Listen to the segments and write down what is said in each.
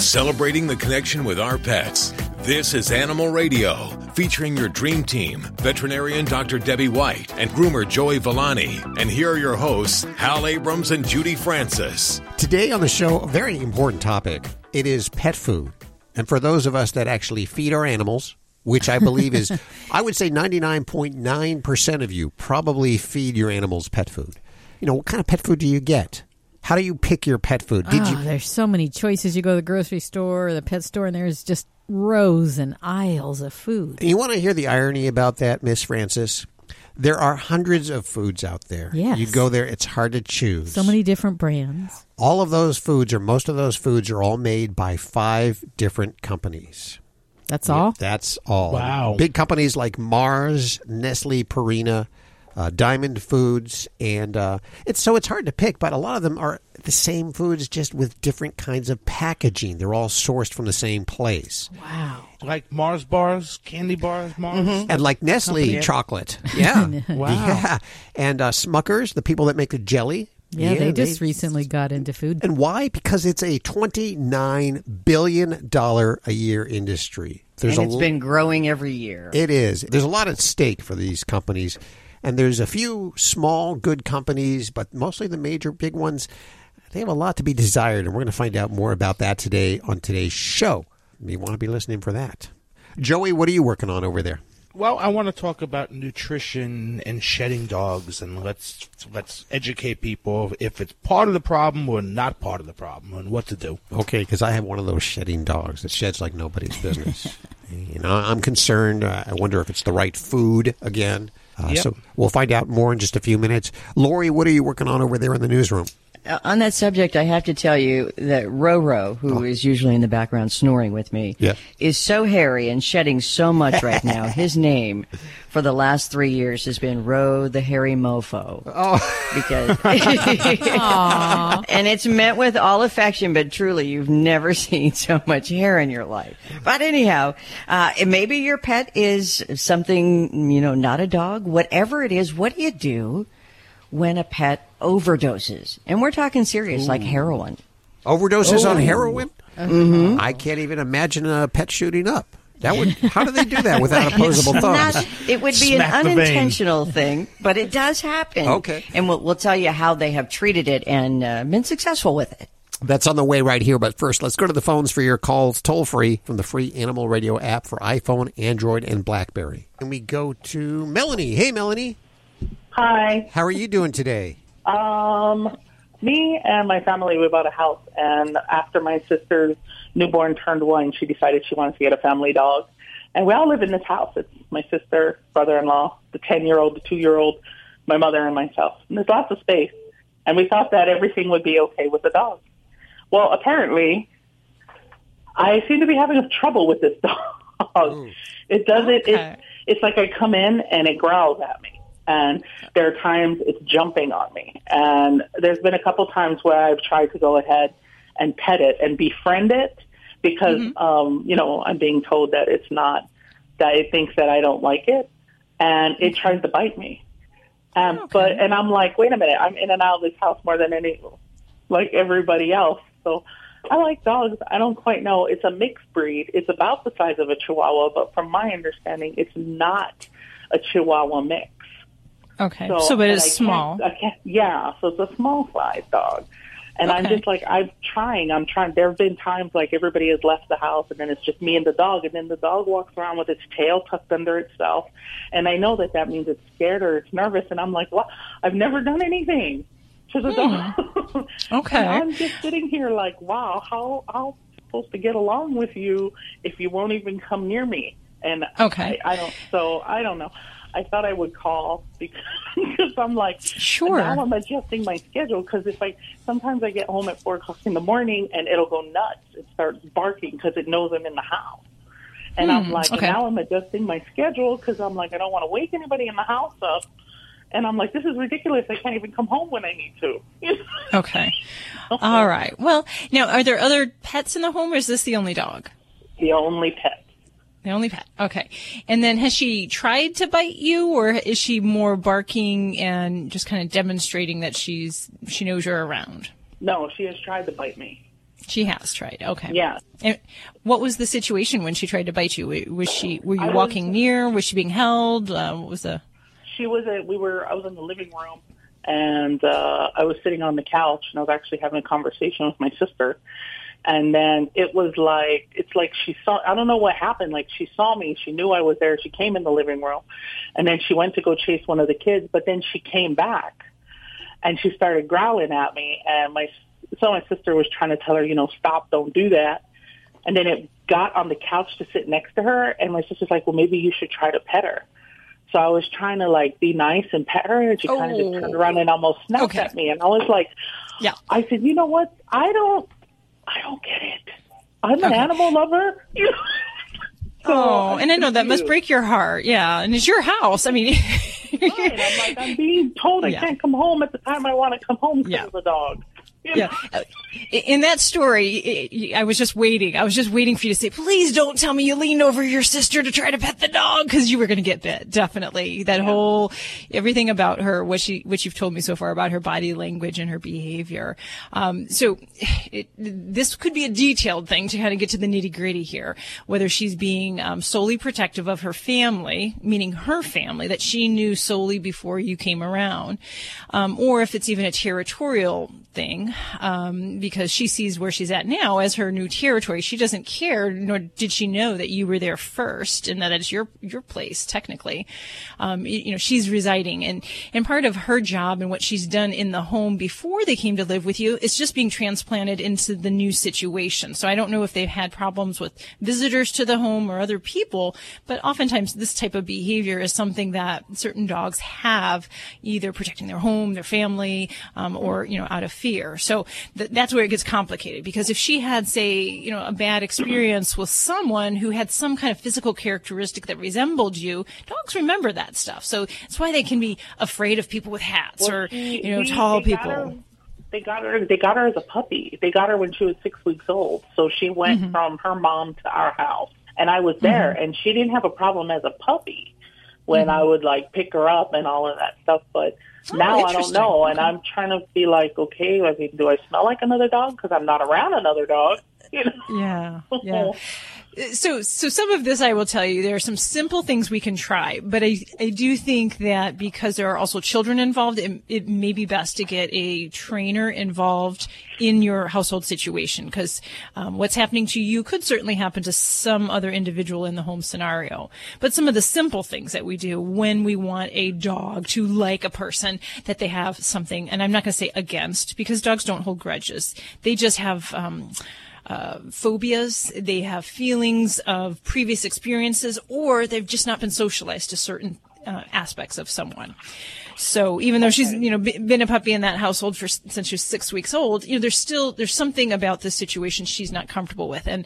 celebrating the connection with our pets. This is Animal Radio, featuring your dream team, veterinarian Dr. Debbie White and groomer Joey Villani. And here are your hosts, Hal Abrams and Judy Francis. Today on the show, a very important topic. It is pet food. And for those of us that actually feed our animals, which I believe is, I would say 99.9% of you probably feed your animals pet food. You know, what kind of pet food do you get? How do you pick your pet food? There's so many choices. You go to the grocery store or the pet store, and there's just rows and aisles of food. And you want to hear the irony about that, Miss Francis? There are hundreds of foods out there. Yes. You go there, it's hard to choose. So many different brands. All of those foods, or most of those foods, are all made by 5 different companies. That's all? That's all. Wow. Big companies like Mars, Nestle, Purina, Diamond Foods, and it's hard to pick, but a lot of them are the same foods, just with different kinds of packaging. They're all sourced from the same place. Wow. Like Mars bars, candy bars, Mars. Mm-hmm. And like Nestle chocolate. Yeah. Wow. Yeah. And Smuckers, the people that make the jelly. Yeah, they just recently got into food. And why? Because it's a $29 billion a year industry. It's been growing every year. It is. There's a lot at stake for these companies. And there's a few small, good companies, but mostly the major, big ones, they have a lot to be desired. And we're going to find out more about that today on today's show. You want to be listening for that. Joey, what are you working on over there? Well, I want to talk about nutrition and shedding dogs, and let's educate people if it's part of the problem or not part of the problem and what to do. Okay, because I have one of those shedding dogs that sheds like nobody's business. You know, I'm concerned. I wonder if it's the right food again. Yep. So we'll find out more in just a few minutes. Lori, what are you working on over there in the newsroom? On that subject, I have to tell you that Roro, who is usually in the background snoring with me, is so hairy and shedding so much right now. His name for the last 3 years has been Ro the Hairy Mofo. Oh. Because and it's meant with all affection, but truly, you've never seen so much hair in your life. But anyhow, maybe your pet is something, you know, not a dog. Whatever it is, what do you do when a pet overdoses? And we're talking serious, like heroin. Overdoses on heroin? Mm-hmm. I can't even imagine a pet shooting up. That would. How do they do that without opposable thumbs? It would be an unintentional thing, but it does happen. Okay. And we'll tell you how they have treated it and been successful with it. That's on the way right here. But first, let's go to the phones for your calls toll-free from the free Animal Radio app for iPhone, Android, and BlackBerry. And we go to Melanie. Hey, Melanie. Hi. How are you doing today? Me and my family, we bought a house, and after my sister's newborn turned 1, she decided she wanted to get a family dog. And we all live in this house. It's my sister, brother-in-law, the 10-year-old, the 2-year-old, my mother, and myself. And there's lots of space. And we thought that everything would be okay with the dog. Well, apparently, I seem to be having trouble with this dog. Ooh. It doesn't. Okay. It's like I come in, and it growls at me. And there are times it's jumping on me. And there's been a couple times where I've tried to go ahead and pet it and befriend it because, you know, I'm being told that it's not, that it thinks that I don't like it. And it tries to bite me. And I'm like, wait a minute, I'm in and out of this house more than like everybody else. So I like dogs. I don't quite know. It's a mixed breed. It's about the size of a Chihuahua, but from my understanding, it's not a Chihuahua mix. Okay, so it is small. So it's a small-sized dog. And I'm just like, I'm trying. There have been times like everybody has left the house, and then it's just me and the dog, and then the dog walks around with its tail tucked under itself. And I know that means it's scared or it's nervous, and I'm like, well, I've never done anything to the dog. Okay. And I'm just sitting here like, wow, how am I supposed to get along with you if you won't even come near me? And I don't know. I thought I would call because I'm like, sure. Now I'm adjusting my schedule because sometimes I get home at 4 o'clock in the morning and it'll go nuts. It starts barking because it knows I'm in the house. And I'm like, now I'm adjusting my schedule because I'm like, I don't want to wake anybody in the house up. And I'm like, this is ridiculous. I can't even come home when I need to. Okay. All right. Well, now, are there other pets in the home or is this the only dog? The only pet. The only pet. Okay. And then has she tried to bite you, or is she more barking and just kind of demonstrating that she knows you're around? No, she has tried to bite me. She has tried. Okay. Yeah. And what was the situation when she tried to bite you? Were you walking near? Was she being held? What was the? I was in the living room, and I was sitting on the couch, and I was actually having a conversation with my sister. And then it's like she saw, I don't know what happened. Like she saw me, she knew I was there. She came in the living room, and then she went to go chase one of the kids, but then she came back and she started growling at me. And my sister was trying to tell her, stop, don't do that. And then it got on the couch to sit next to her. And my sister's like, well, maybe you should try to pet her. So I was trying to be nice and pet her, and she kind of just turned around and almost snapped at me. And I was like, yeah, I said, you know what? I don't get it. I'm an animal lover. Oh, and I know that must break your heart. Yeah. And it's your house. I mean, right. I'm being told I can't come home at the time I want to come home because of the dog. Yeah. In that story, I was just waiting for you to say, please don't tell me you leaned over your sister to try to pet the dog, because you were going to get bit. Definitely. That whole, everything about her, what you've told me so far about her body language and her behavior. This could be a detailed thing to kind of get to the nitty gritty here, whether she's being solely protective of her family, meaning her family that she knew solely before you came around, or if it's even a territorial thing. Because she sees where she's at now as her new territory. She doesn't care, nor did she know that you were there first and that it's your place, technically. She's residing. And part of her job and what she's done in the home before they came to live with you is just being transplanted into the new situation. So I don't know if they've had problems with visitors to the home or other people, but oftentimes this type of behavior is something that certain dogs have, either protecting their home, their family, or out of fear. So that's where it gets complicated, because if she had, say, a bad experience with someone who had some kind of physical characteristic that resembled you, dogs remember that stuff. So that's why they can be afraid of people with hats tall people. They got her as a puppy. They got her when she was 6 weeks old. So she went from her mom to our house, and I was there, and she didn't have a problem as a puppy when I would pick her up and all of that stuff. But now I don't know, and I'm trying to be do I smell like another dog? Because I'm not around another dog. Yeah. So some of this, I will tell you, there are some simple things we can try, but I do think that because there are also children involved, it may be best to get a trainer involved in your household situation, because what's happening to you could certainly happen to some other individual in the home scenario. But some of the simple things that we do when we want a dog to like a person, that they have something, and I'm not going to say against, because dogs don't hold grudges. They just have phobias, they have feelings of previous experiences, or they've just not been socialized to certain aspects of someone. So even though she's, been a puppy in that household since she was 6 weeks old, there's something about this situation she's not comfortable with. And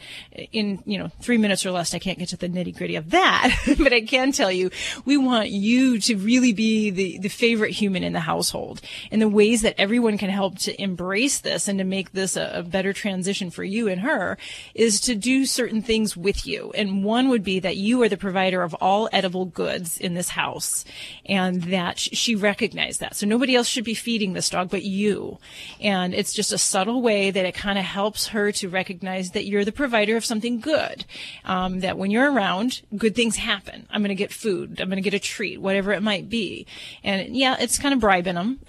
in, 3 minutes or less, I can't get to the nitty gritty of that, but I can tell you, we want you to really be the favorite human in the household, and the ways that everyone can help to embrace this and to make this a better transition for you and her is to do certain things with you. And one would be that you are the provider of all edible goods in this house, and that she recognize that. So nobody else should be feeding this dog but you. And it's just a subtle way that it kind of helps her to recognize that you're the provider of something good, that when you're around, good things happen. I'm going to get food. I'm going to get a treat, whatever it might be. And yeah, it's kind of bribing them.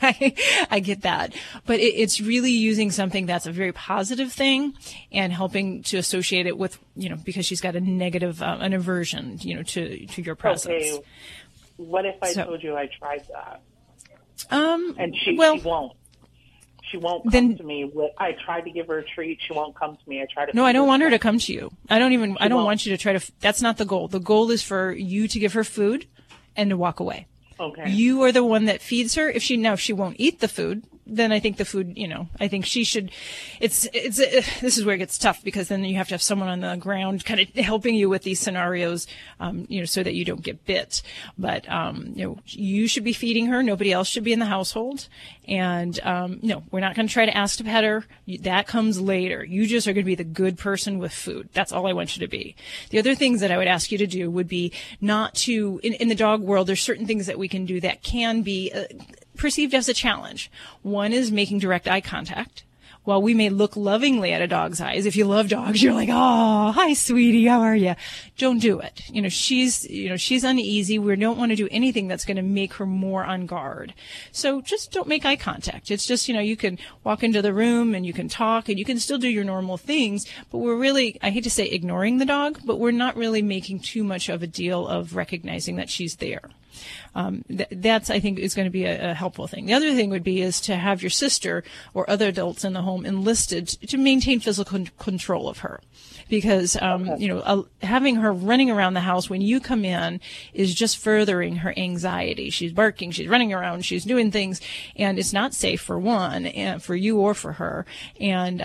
I get that. But it's really using something that's a very positive thing and helping to associate it with, because she's got a negative, an aversion, to your presence. Okay. What if I told you I tried that? And she won't. She won't come to me. I tried to give her a treat. She won't come to me. I try to. No, I don't want her to come to you. I don't want you to try to. That's not the goal. The goal is for you to give her food and to walk away. Okay. You are the one that feeds her. If she won't eat the food, then I think the food, I think she should, this is where it gets tough, because then you have to have someone on the ground kind of helping you with these scenarios, so that you don't get bit. But, you should be feeding her. Nobody else should be in the household. And, no, we're not going to try to ask to pet her. That comes later. You just are going to be the good person with food. That's all I want you to be. The other things that I would ask you to do would be not to, in the dog world, there's certain things that we can do that can be perceived as a challenge. One is making direct eye contact, While we may look lovingly at a dog's eyes, if you love dogs, you're like, oh, hi, sweetie, how are you? Don't do it. You know, she's uneasy. We don't want to do anything that's going to make her more on guard. So just don't make eye contact. It's just, you know, you can walk into the room and you can talk and you can still do your normal things, but we're really, I hate to say ignoring the dog, but we're not really making too much of a deal of recognizing that she's there. That's, I think, is going to be a helpful thing. The other thing would be is to have your sister or other adults in the home enlisted to maintain physical control of her. Because, you know, having her running around the house when you come in is just furthering her anxiety. She's barking, she's running around, she's doing things, and it's not safe for one, and for you or for her. And,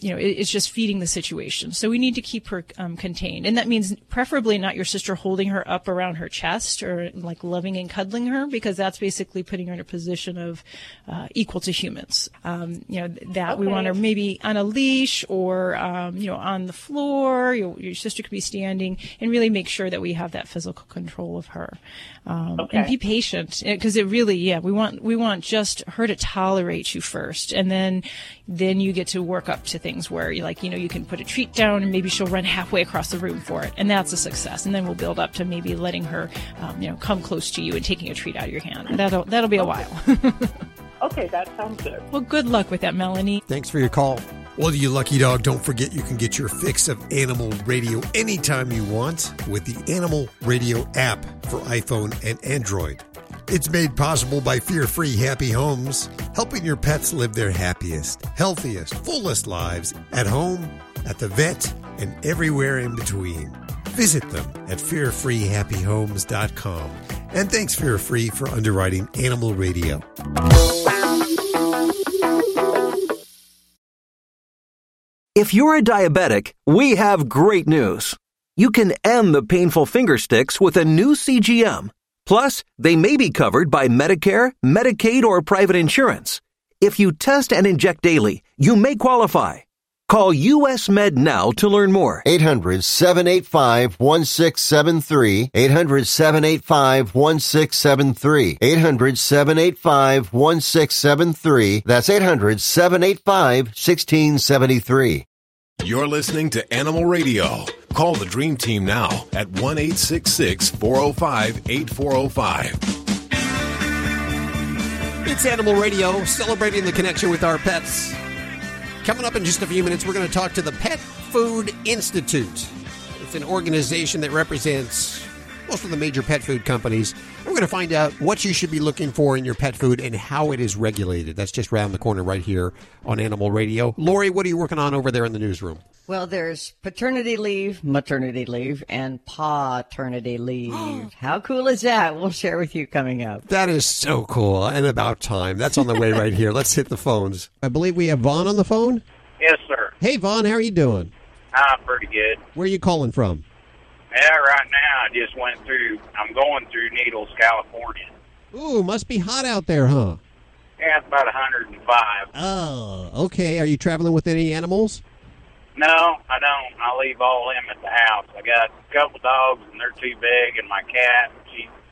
you know, it's just feeding the situation. So we need to keep her contained. And that means preferably not your sister holding her up around her chest or like loving and cuddling her, because that's basically putting her in a position of equal to humans. You know, that okay. We want her maybe on a leash or, you know, on the floor. Your sister could be standing, and really make sure that we have that physical control of her. And be patient, because it really, we want just her to tolerate you first, and then you get to work up to things where you like, you know, you can put a treat down, and maybe she'll run halfway across the room for it, and that's a success. And then we'll build up to maybe letting her, you know, come close to you and taking a treat out of your hand. That'll be a while. Okay, that sounds good. Well, good luck with that, Melanie. Thanks for your call. Well, you lucky dog, don't forget you can get your fix of animal radio anytime you want with the Animal Radio app for iPhone and Android. It's made possible by Fear-Free Happy Homes, helping your pets live their happiest, healthiest, fullest lives at home, at the vet, and everywhere in between. Visit them at fearfreehappyhomes.com. And thanks, Fear Free, for underwriting Animal Radio. If you're a diabetic, we have great news. You can end the painful finger sticks with a new CGM. Plus, they may be covered by Medicare, Medicaid, or private insurance. If you test and inject daily, you may qualify. Call U.S. Med now to learn more. 800-785-1673. 800-785-1673. 800-785-1673. That's 800-785-1673. You're listening to Animal Radio. Call the Dream Team now at 1-866-405-8405. It's Animal Radio, celebrating the connection with our pets. Coming up in just a few minutes, we're going to talk to the Pet Food Institute. It's an organization that represents most of the major pet food companies. We're going to find out what you should be looking for in your pet food and how it is regulated. That's just around the corner right here on Animal Radio. Lori, what are you working on over there in the newsroom? Well, there's paternity leave, maternity leave, and paternity leave. How cool is that? We'll share with you coming up. That is so cool, and about time. That's on the way right here. Let's hit the phones. I believe we have Vaughn on the phone? Yes, sir. Hey, Vaughn, how are you doing? I'm pretty good. Where are you calling from? Yeah, right now, I'm going through Needles, California. Ooh, must be hot out there, huh? Yeah, it's about 105. Oh, okay. Are you traveling with any animals? No, I don't. I leave all them at the house. I got a couple dogs, and they're too big, and my cat,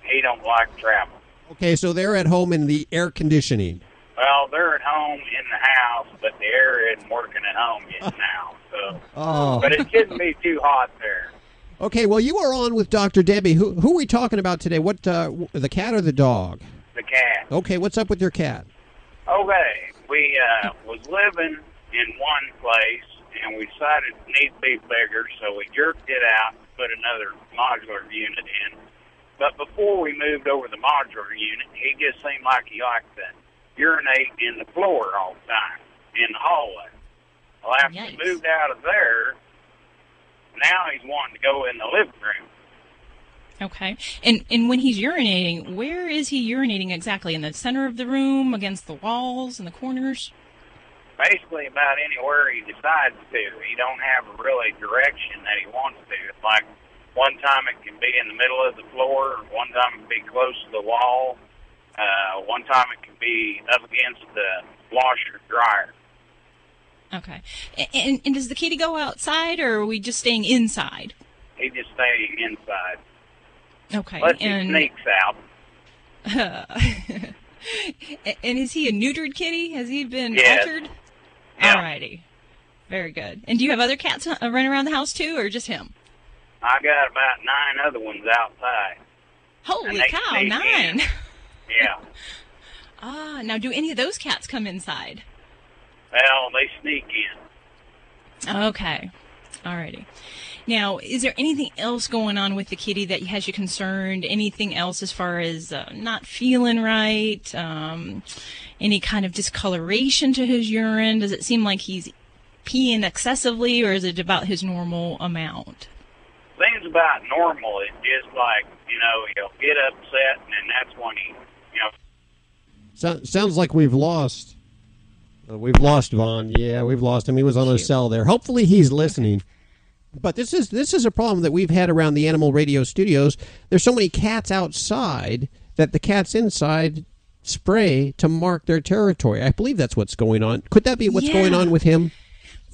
he don't like travel. Okay, so they're at home in the air conditioning. Well, they're at home in the house, but the air isn't working at home yet now. So, But it shouldn't be too hot there. Okay, well, you are on with Dr. Debbie. Who are we talking about today? What, the cat or the dog? The cat. Okay, what's up with your cat? Okay, we was living in one place, and we decided it needs to be bigger, so we jerked it out and put another modular unit in. But before we moved over the modular unit, he just seemed like he liked to urinate in the floor all the time, in the hallway. Well, after we moved out of there, now he's wanting to go in the living room. Okay. And when he's urinating, where is he urinating exactly? In the center of the room, against the walls, in the corners? Basically about anywhere he decides to. He don't have a really direction that he wants to. It's like one time it can be in the middle of the floor, one time it can be close to the wall, one time it can be up against the washer dryer. Okay. And does the kitty go outside, or are we just staying inside? He just staying inside. Okay. Unless he sneaks out. And is he a neutered kitty? Has he been altered? Yeah. All righty. Very good. And do you have other cats running around the house, too, or just him? I got about 9 other ones outside. Holy cow, 9. Yeah. Now, do any of those cats come inside? Well, they sneak in. Okay. All righty. Now, is there anything else going on with the kitty that has you concerned? Anything else as far as not feeling right? Any kind of discoloration to his urine? Does it seem like he's peeing excessively, or is it about his normal amount? Seems about normal. It's just like, you know, he'll get upset, and then that's when he, you know. Sounds like we've lost. We've lost Vaughn. Yeah, we've lost him. He was on a cell there. Hopefully he's listening. But this is a problem that we've had around the Animal Radio Studios. There's so many cats outside that the cats inside spray to mark their territory. I believe that's what's going on. Could that be what's going on with him?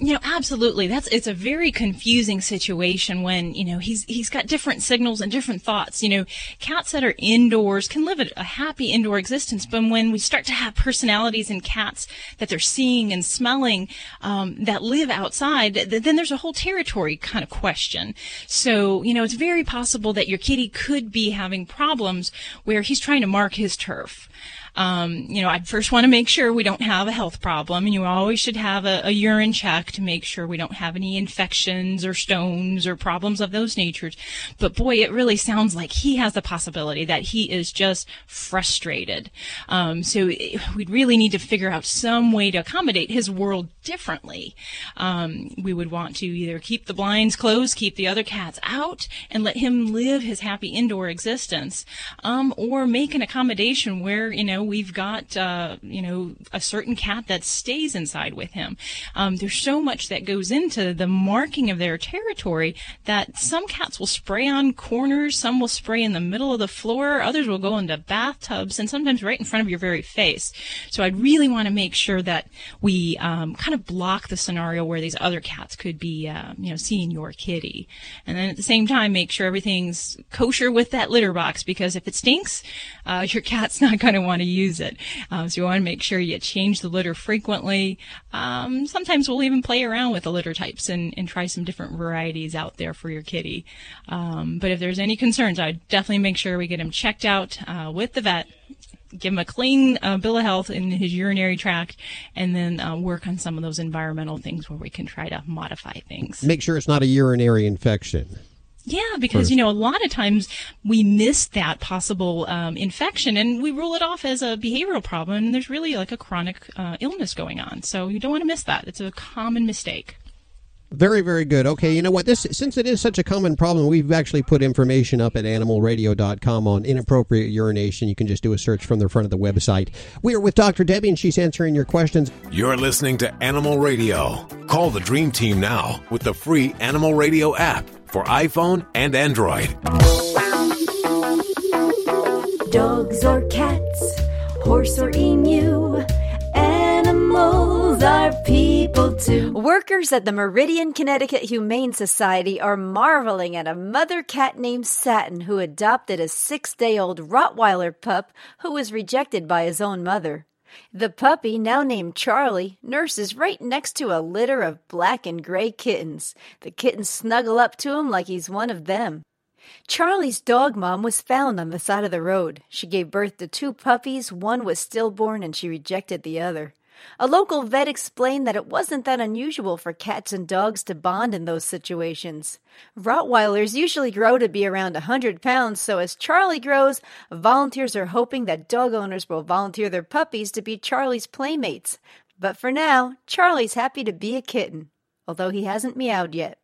You know, absolutely. It's a very confusing situation when, you know, he's got different signals and different thoughts. You know, cats that are indoors can live a happy indoor existence, but when we start to have personalities in cats that they're seeing and smelling, that live outside, then there's a whole territory kind of question. So, you know, it's very possible that your kitty could be having problems where he's trying to mark his turf. You know, I first want to make sure we don't have a health problem, and you always should have a urine check to make sure we don't have any infections or stones or problems of those natures. But boy, it really sounds like he has the possibility that he is just frustrated. We'd really need to figure out some way to accommodate his world differently. We would want to either keep the blinds closed, keep the other cats out, and let him live his happy indoor existence, or make an accommodation where, you know, we've got, you know, a certain cat that stays inside with him. There's so much that goes into the marking of their territory that some cats will spray on corners, some will spray in the middle of the floor, others will go into bathtubs, and sometimes right in front of your very face. So I'd really want to make sure that we kind of block the scenario where these other cats could be, you know, seeing your kitty. And then at the same time, make sure everything's kosher with that litter box, because if it stinks, your cat's not going to want to use it. So you want to make sure you change the litter frequently. Sometimes we'll even play around with the litter types and try some different varieties out there for your kitty. But if there's any concerns, I'd definitely make sure we get him checked out with the vet, give him a clean bill of health in his urinary tract, and then work on some of those environmental things where we can try to modify things. Make sure it's not a urinary infection. Yeah, because, you know, a lot of times we miss that possible infection, and we rule it off as a behavioral problem, and there's really like a chronic illness going on. So you don't want to miss that. It's a common mistake. Very, very good. Okay, you know what? Since it is such a common problem, we've actually put information up at animalradio.com on inappropriate urination. You can just do a search from the front of the website. We are with Dr. Debbie, and she's answering your questions. You're listening to Animal Radio. Call the Dream Team now with the free Animal Radio app for iPhone and Android. Dogs or cats, horse or emu, animals are people too. Workers at the Meridian, Connecticut Humane Society are marveling at a mother cat named Satin who adopted a 6-day-old Rottweiler pup who was rejected by his own mother. The puppy, now named Charlie, nurses right next to a litter of black and gray kittens. The kittens snuggle up to him like he's one of them. Charlie's dog mom was found on the side of the road. She gave birth to 2 puppies. One was stillborn, and she rejected the other. A local vet explained that it wasn't that unusual for cats and dogs to bond in those situations. Rottweilers usually grow to be around 100 pounds, so as Charlie grows, volunteers are hoping that dog owners will volunteer their puppies to be Charlie's playmates. But for now, Charlie's happy to be a kitten, although he hasn't meowed yet.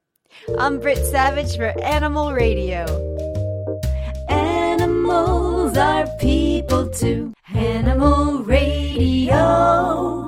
I'm Brit Savage for Animal Radio. Animals are people too. Animal Radio.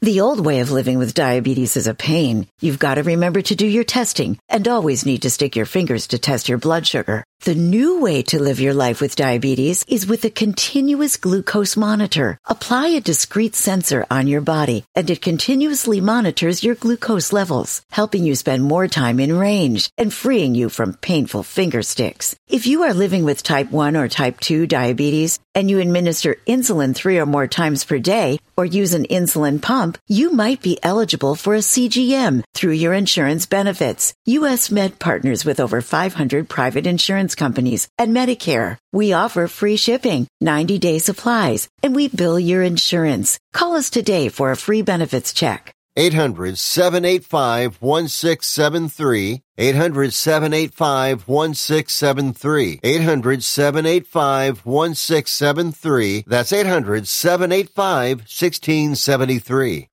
The old way of living with diabetes is a pain. You've got to remember to do your testing and always need to stick your fingers to test your blood sugar. The new way to live your life with diabetes is with a continuous glucose monitor. Apply a discrete sensor on your body, and it continuously monitors your glucose levels, helping you spend more time in range and freeing you from painful finger sticks. If you are living with type 1 or type 2 diabetes and you administer insulin 3 or more times per day, or use an insulin pump, you might be eligible for a CGM through your insurance benefits. U.S. Med partners with over 500 private insurance companies and Medicare. We offer free shipping, 90-day supplies, and we bill your insurance. Call us today for a free benefits check. 800-785-1673. 800-785-1673. 800-785-1673. That's 800-785-1673.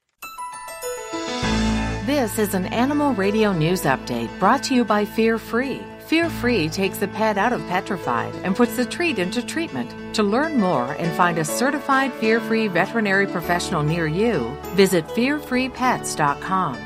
This is an Animal Radio News Update brought to you by Fear Free. Fear Free takes the pet out of petrified and puts the treat into treatment. To learn more and find a certified Fear Free veterinary professional near you, visit fearfreepets.com.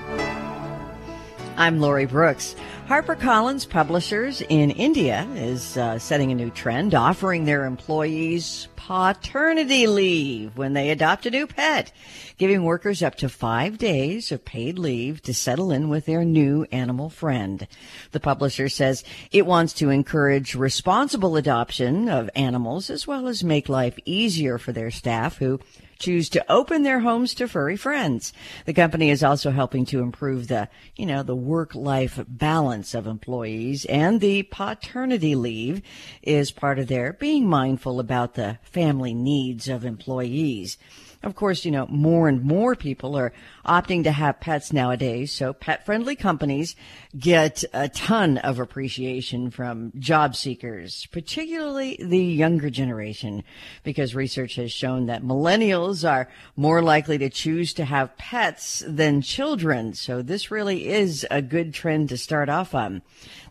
I'm Lori Brooks. HarperCollins Publishers in India is setting a new trend, offering their employees paternity leave when they adopt a new pet, giving workers up to 5 days of paid leave to settle in with their new animal friend. The publisher says it wants to encourage responsible adoption of animals as well as make life easier for their staff who choose to open their homes to furry friends. The company is also helping to improve the work-life balance of employees, and the paternity leave is part of their being mindful about the family needs of employees. Of course, more and more people are opting to have pets nowadays, so pet-friendly companies get a ton of appreciation from job seekers, particularly the younger generation, because research has shown that millennials are more likely to choose to have pets than children, so this really is a good trend to start off on.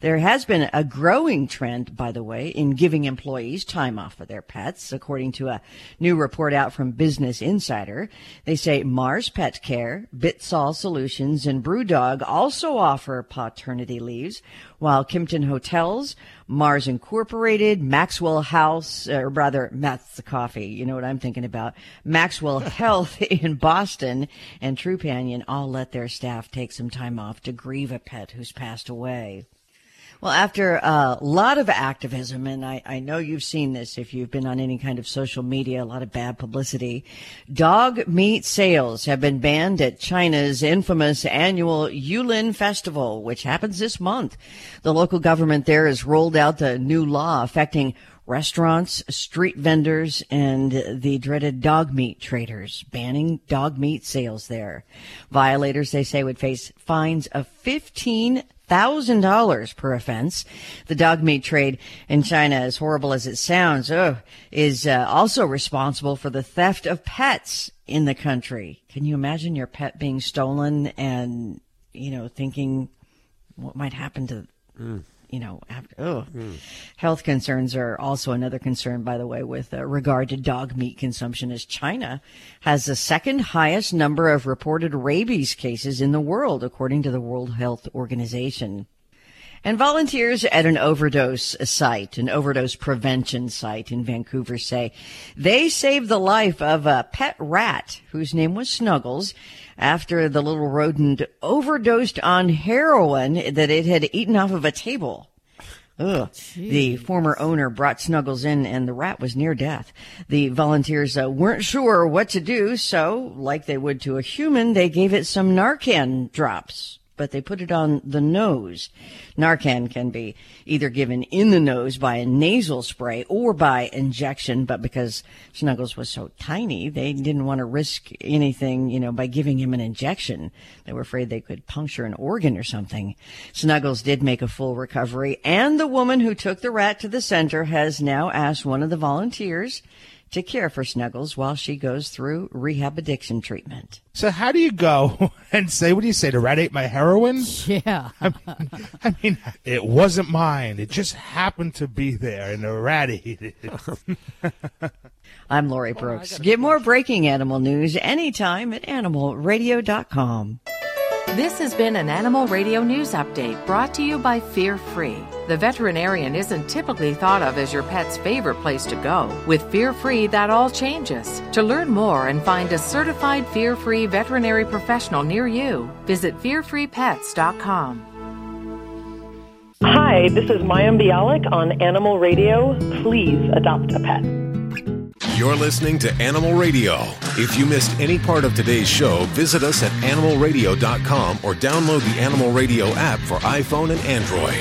There has been a growing trend, by the way, in giving employees time off of their pets, according to a new report out from Business Insider. They say Mars Pet Care, Bitsol Solutions, and BrewDog also offer paternity leaves, while Kimpton Hotels, Mars Incorporated, Maxwell House, or rather, that's the coffee, you know what I'm thinking about, Maxwell Health in Boston, and Trupanion all let their staff take some time off to grieve a pet who's passed away. Well, after a lot of activism, and I know you've seen this if you've been on any kind of social media, a lot of bad publicity, dog meat sales have been banned at China's infamous annual Yulin Festival, which happens this month. The local government there has rolled out the new law affecting restaurants, street vendors, and the dreaded dog meat traders, banning dog meat sales there. Violators, they say, would face fines of $15,000 per offense. The dog meat trade in China, as horrible as it sounds, is also responsible for the theft of pets in the country. Can you imagine your pet being stolen and, thinking what might happen to, Health concerns are also another concern, by the way, with regard to dog meat consumption, as China has the second highest number of reported rabies cases in the world, according to the World Health Organization. And volunteers at an overdose prevention site in Vancouver say they saved the life of a pet rat whose name was Snuggles after the little rodent overdosed on heroin that it had eaten off of a table. Ugh. Jeez. The former owner brought Snuggles in, and the rat was near death. The volunteers weren't sure what to do, so, like they would to a human, they gave it some Narcan drops, but they put it on the nose. Narcan can be either given in the nose by a nasal spray or by injection, but because Snuggles was so tiny, they didn't want to risk anything, by giving him an injection. They were afraid they could puncture an organ or something. Snuggles did make a full recovery, and the woman who took the rat to the center has now asked one of the volunteers to care for Snuggles while she goes through rehab addiction treatment. So how do you go and say, what do you say, the rat ate my heroin? Yeah. I mean, it wasn't mine. It just happened to be there, and the rat ate it. I'm Lori Brooks. Get more breaking animal news anytime at animalradio.com. This has been an Animal Radio News Update brought to you by Fear Free. The veterinarian isn't typically thought of as your pet's favorite place to go. With Fear Free, that all changes. To learn more and find a certified Fear Free veterinary professional near you, visit fearfreepets.com. Hi, this is Mayim Bialik on Animal Radio. Please adopt a pet. You're listening to Animal Radio. If you missed any part of today's show, visit us at animalradio.com or download the Animal Radio app for iPhone and Android.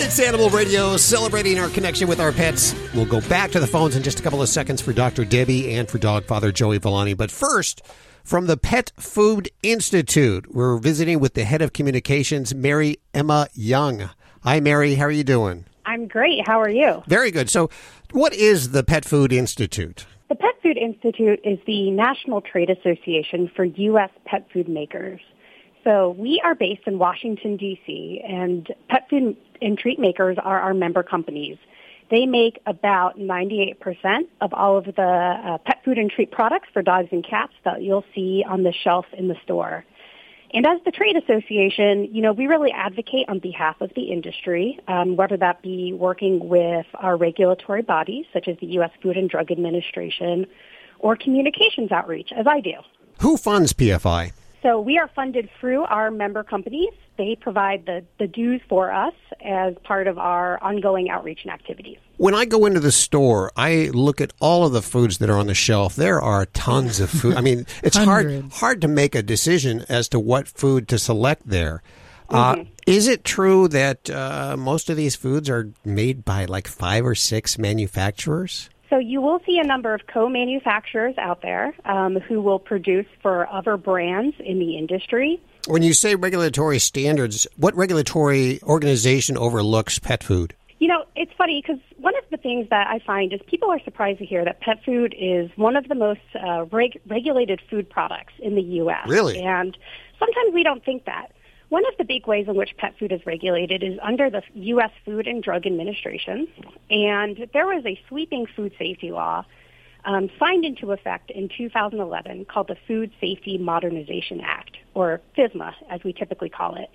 It's Animal Radio, celebrating our connection with our pets. We'll go back to the phones in just a couple of seconds for Dr. Debbie and for dog father Joey Villani. But first, from the Pet Food Institute, we're visiting with the head of communications, Mary Emma Young. Hi, Mary. How are you doing? I'm great. How are you? Very good. So what is the Pet Food Institute? The Pet Food Institute is the National Trade Association for U.S. pet food makers. So we are based in Washington, D.C., and pet food and treat makers are our member companies. They make about 98% of all of the pet food and treat products for dogs and cats that you'll see on the shelf in the store. And as the trade association, you know, we really advocate on behalf of the industry, whether that be working with our regulatory bodies, such as the U.S. Food and Drug Administration, or communications outreach, as I do. Who funds PFI? So we are funded through our member companies. They provide the dues for us as part of our ongoing outreach and activities. When I go into the store, I look at all of the foods that are on the shelf. There are tons of food. I mean, it's hard to make a decision as to what food to select there. Is it true that most of these foods are made by like 5 or 6 manufacturers? So you will see a number of co-manufacturers out there who will produce for other brands in the industry. When you say regulatory standards, what regulatory organization overlooks pet food? You know, it's funny because one of the things that I find is people are surprised to hear that pet food is one of the most regulated food products in the U.S. Really? And sometimes we don't think that. One of the big ways in which pet food is regulated is under the U.S. Food and Drug Administration, and there was a sweeping food safety law signed into effect in 2011 called the Food Safety Modernization Act, or FSMA, as we typically call it.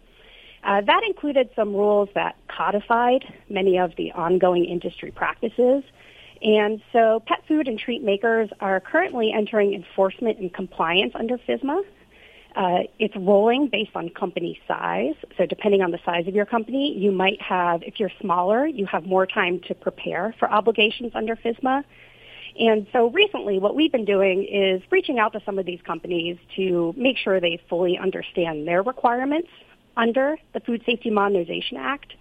That included some rules that codified many of the ongoing industry practices, and so pet food and treat makers are currently entering enforcement and compliance under FSMA. It's rolling based on company size. So depending on the size of your company, you might have, if you're smaller, you have more time to prepare for obligations under FSMA. And so recently what we've been doing is reaching out to some of these companies to make sure they fully understand their requirements under the Food Safety Modernization Act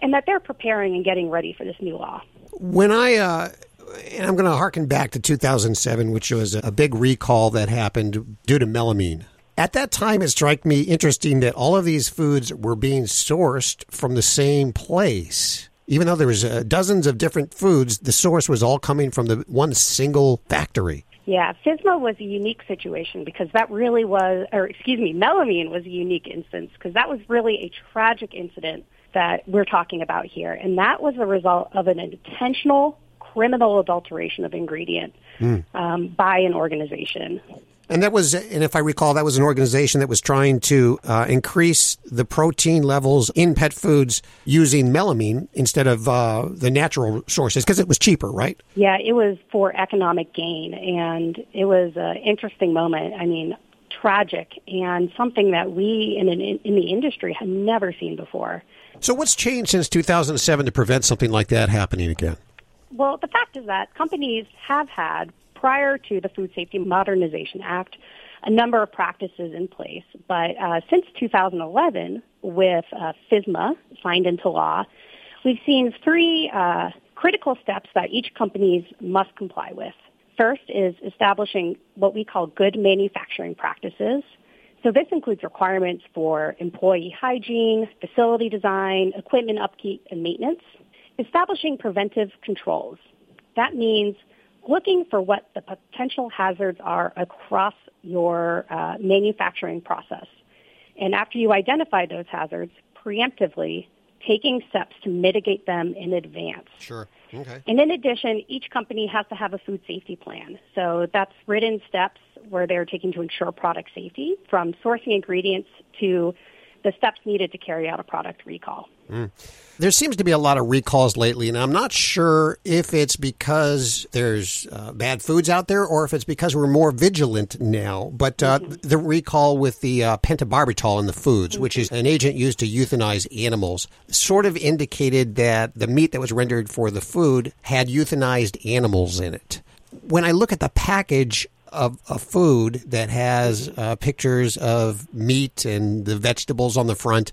and that they're preparing and getting ready for this new law. When And I'm going to harken back to 2007, which was a big recall that happened due to melamine. At that time, it struck me interesting that all of these foods were being sourced from the same place. Even though there was dozens of different foods, the source was all coming from the one single factory. Yeah, FSMA was a unique situation because that really was, melamine was a unique instance because that was really a tragic incident that we're talking about here. And that was the result of an intentional criminal adulteration of ingredient by an organization. And that was, and if I recall, that was an organization that was trying to increase the protein levels in pet foods using melamine instead of the natural sources because it was cheaper, right? Yeah, it was for economic gain, and it was an interesting moment. I mean, tragic, and something that we in the industry had never seen before. So what's changed since 2007 to prevent something like that happening again? Well, the fact is that companies have had, prior to the Food Safety Modernization Act, a number of practices in place. But since 2011, with FSMA signed into law, we've seen 3 critical steps that each company must comply with. First is establishing what we call good manufacturing practices. So this includes requirements for employee hygiene, facility design, equipment upkeep, and maintenance. Establishing preventive controls. That means looking for what the potential hazards are across your manufacturing process. And after you identify those hazards, preemptively taking steps to mitigate them in advance. Sure. Okay. And in addition, each company has to have a food safety plan. So that's written steps where they're taking to ensure product safety, from sourcing ingredients to the steps needed to carry out a product recall. Mm. There seems to be a lot of recalls lately, and I'm not sure if it's because there's bad foods out there or if it's because we're more vigilant now. But the recall with the pentobarbital in the foods, which is an agent used to euthanize animals, sort of indicated that the meat that was rendered for the food had euthanized animals in it. When I look at the package of a food that has pictures of meat and the vegetables on the front,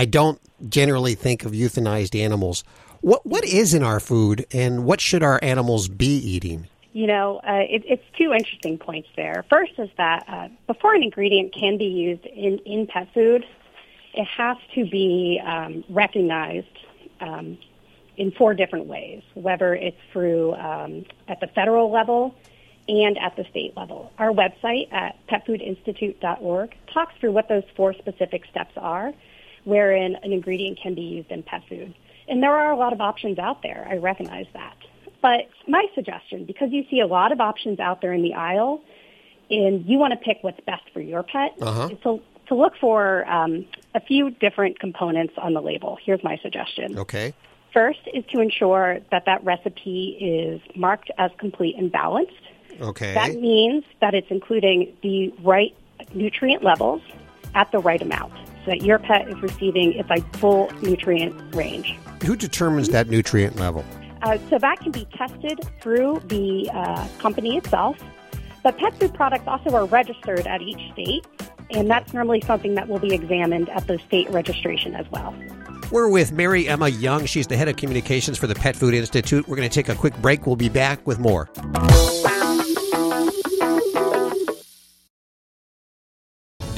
I don't generally think of euthanized animals. What is in our food, and what should our animals be eating? You know, it's two interesting points there. First is that before an ingredient can be used in pet food, it has to be recognized in four different ways, whether it's through at the federal level and at the state level. Our website at petfoodinstitute.org talks through what those four specific steps are wherein an ingredient can be used in pet food. And there are a lot of options out there. I recognize that. But my suggestion, because you see a lot of options out there in the aisle and you want to pick what's best for your pet, is to look for a few different components on the label. Here's my suggestion. Okay. First is to ensure that recipe is marked as complete and balanced. Okay. That means that it's including the right nutrient levels at the right amount, so that your pet is receiving its full nutrient range. Who determines that nutrient level? So that can be tested through the company itself. But pet food products also are registered at each state, and that's normally something that will be examined at the state registration as well. We're with Mary Emma Young. She's the head of communications for the Pet Food Institute. We're going to take a quick break. We'll be back with more.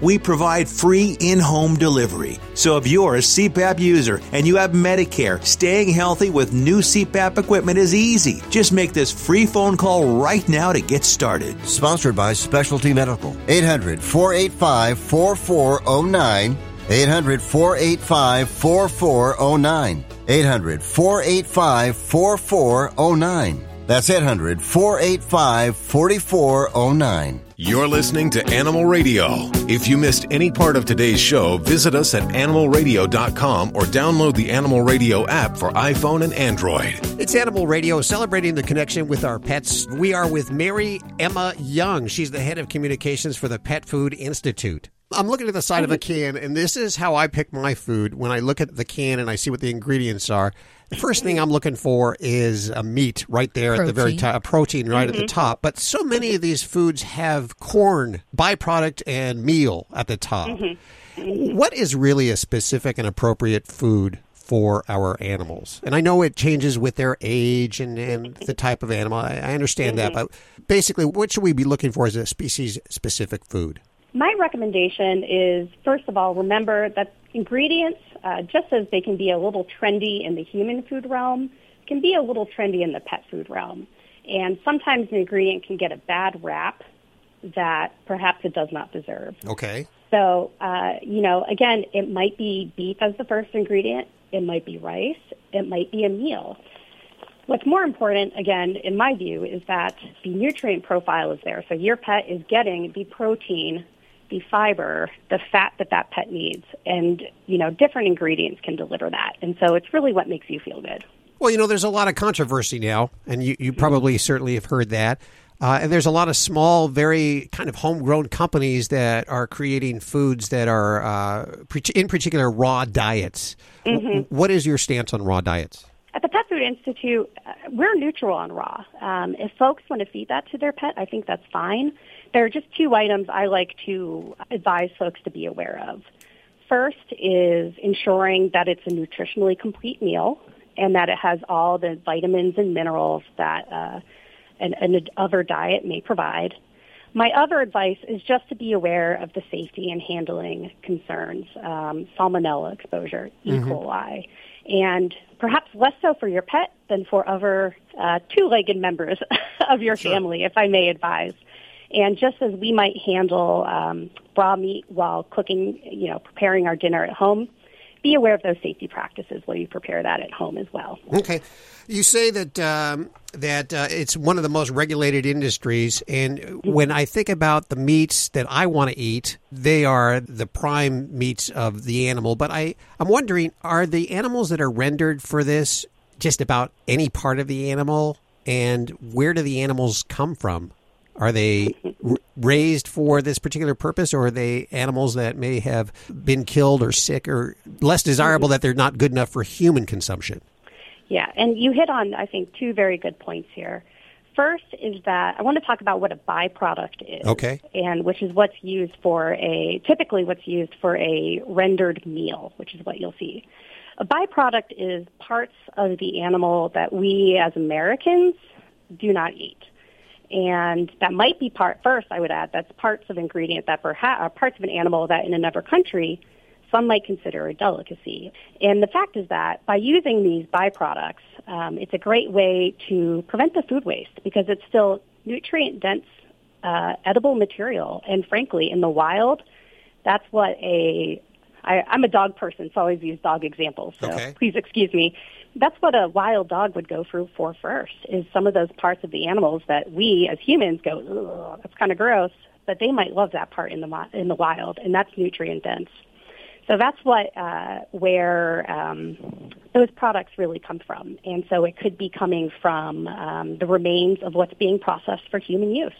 We provide free in-home delivery. So if you're a CPAP user and you have Medicare, staying healthy with new CPAP equipment is easy. Just make this free phone call right now to get started. Sponsored by Specialty Medical. 800-485-4409. 800-485-4409. 800-485-4409. That's 800-485-4409. You're listening to Animal Radio. If you missed any part of today's show, visit us at animalradio.com or download the Animal Radio app for iPhone and Android. It's Animal Radio, celebrating the connection with our pets. We are with Mary Emma Young. She's the head of communications for the Pet Food Institute. I'm looking at the side of a can, and this is how I pick my food. When I look at the can and I see what the ingredients are, the first thing I'm looking for is a meat right there at the very top, protein right at the top. But so many of these foods have corn, byproduct, and meal at the top. What is really a specific and appropriate food for our animals? And I know it changes with their age and the type of animal. I understand that. But basically, what should we be looking for as a species-specific food? My recommendation is, first of all, remember that ingredients, just as they can be a little trendy in the human food realm, can be a little trendy in the pet food realm. And sometimes an ingredient can get a bad rap that perhaps it does not deserve. Okay. So, you know, again, it might be beef as the first ingredient. It might be rice. It might be a meal. What's more important, again, in my view, is that the nutrient profile is there. So your pet is getting the protein, the fiber, the fat that pet needs. And, you know, different ingredients can deliver that. And so it's really what makes you feel good. Well, you know, there's a lot of controversy now, and you probably certainly have heard that. And there's a lot of small, very kind of homegrown companies that are creating foods that are, in particular, raw diets. What is your stance on raw diets? At the Pet Food Institute, we're neutral on raw. If folks want to feed that to their pet, I think that's fine. There are just two items I like to advise folks to be aware of. First is ensuring that it's a nutritionally complete meal and that it has all the vitamins and minerals that an other diet may provide. My other advice is just to be aware of the safety and handling concerns, salmonella exposure, E. coli, and perhaps less so for your pet than for other two-legged members of your family, if I may advise. And just as we might handle raw meat while cooking, you know, preparing our dinner at home, be aware of those safety practices while you prepare that at home as well. Okay. You say that it's one of the most regulated industries, and when I think about the meats that I want to eat, they are the prime meats of the animal. But I'm wondering, are the animals that are rendered for this just about any part of the animal, and where do the animals come from? Are they raised for this particular purpose, or are they animals that may have been killed or sick or less desirable that they're not good enough for human consumption? Yeah, and you hit on, I think, two very good points here. First is that I want to talk about what a byproduct is, and which is what's used for a rendered meal, which is what you'll see. A byproduct is parts of the animal that we as Americans do not eat. And that might be that's parts of ingredient that parts of an animal that in another country some might consider a delicacy. And the fact is that by using these byproducts, it's a great way to prevent the food waste because it's still nutrient-dense, edible material. And frankly, in the wild, that's what I'm a dog person, so I always use dog examples, so please excuse me. That's what a wild dog would go through for first, is some of those parts of the animals that we as humans go, ugh, that's kind of gross, but they might love that part in the wild, and that's nutrient-dense. So that's what those products really come from, and so it could be coming from the remains of what's being processed for human use.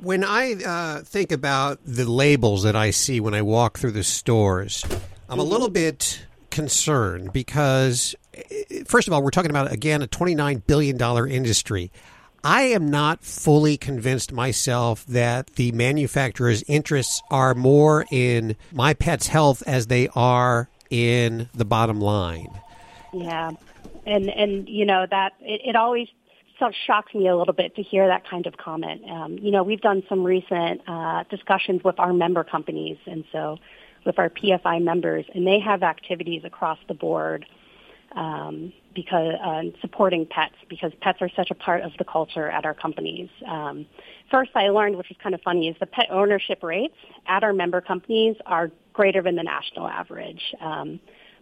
When I think about the labels that I see when I walk through the stores, I'm a little bit concerned because, first of all, we're talking about, again, a $29 billion industry. I am not fully convinced myself that the manufacturer's interests are more in my pet's health as they are in the bottom line. Yeah. And you know, that it always sort of shocks me a little bit to hear that kind of comment. You know, we've done some recent discussions with our member companies, and so with our PFI members, and they have activities across the board because supporting pets, because pets are such a part of the culture at our companies. First, I learned, which was kind of funny, is the pet ownership rates at our member companies are greater than the national average.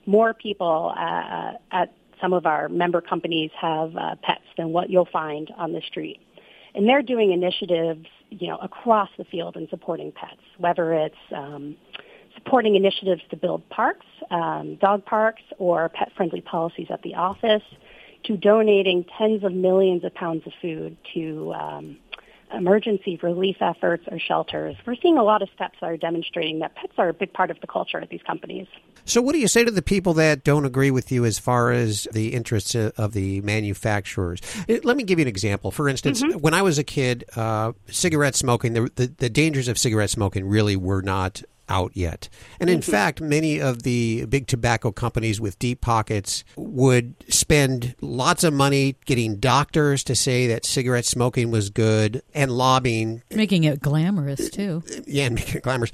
More people at some of our member companies have pets than what you'll find on the street. And they're doing initiatives, you know, across the field in supporting pets, whether it's supporting initiatives to build parks, dog parks, or pet-friendly policies at the office, to donating tens of millions of pounds of food to emergency relief efforts or shelters. We're seeing a lot of steps that are demonstrating that pets are a big part of the culture at these companies. So what do you say to the people that don't agree with you as far as the interests of the manufacturers? Let me give you an example. For instance, when I was a kid, cigarette smoking, the dangers of cigarette smoking really were not out yet. And in fact, many of the big tobacco companies with deep pockets would spend lots of money getting doctors to say that cigarette smoking was good and lobbying. Making it glamorous, too. Yeah, and making it glamorous,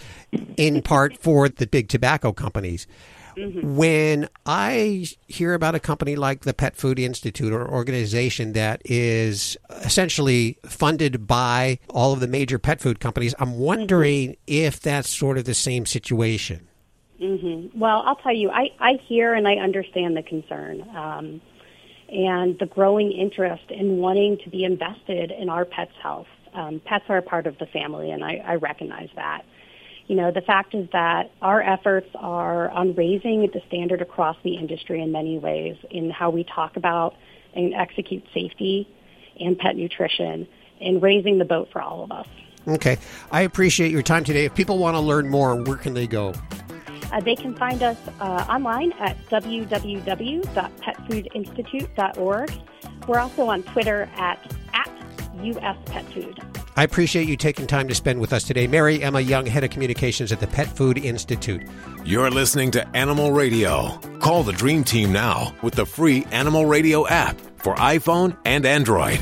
in part for the big tobacco companies. When I hear about a company like the Pet Food Institute or organization that is essentially funded by all of the major pet food companies, I'm wondering if that's sort of the same situation. Well, I'll tell you, I hear and I understand the concern and the growing interest in wanting to be invested in our pets' health. Pets are a part of the family, and I recognize that. You know, the fact is that our efforts are on raising the standard across the industry in many ways in how we talk about and execute safety and pet nutrition and raising the boat for all of us. Okay. I appreciate your time today. If people want to learn more, where can they go? They can find us online at www.petfoodinstitute.org. We're also on Twitter at U.S. Pet Food. I appreciate you taking time to spend with us today. Mary Emma Young, Head of Communications at the Pet Food Institute. You're listening to Animal Radio. Call the Dream Team now with the free Animal Radio app for iPhone and Android.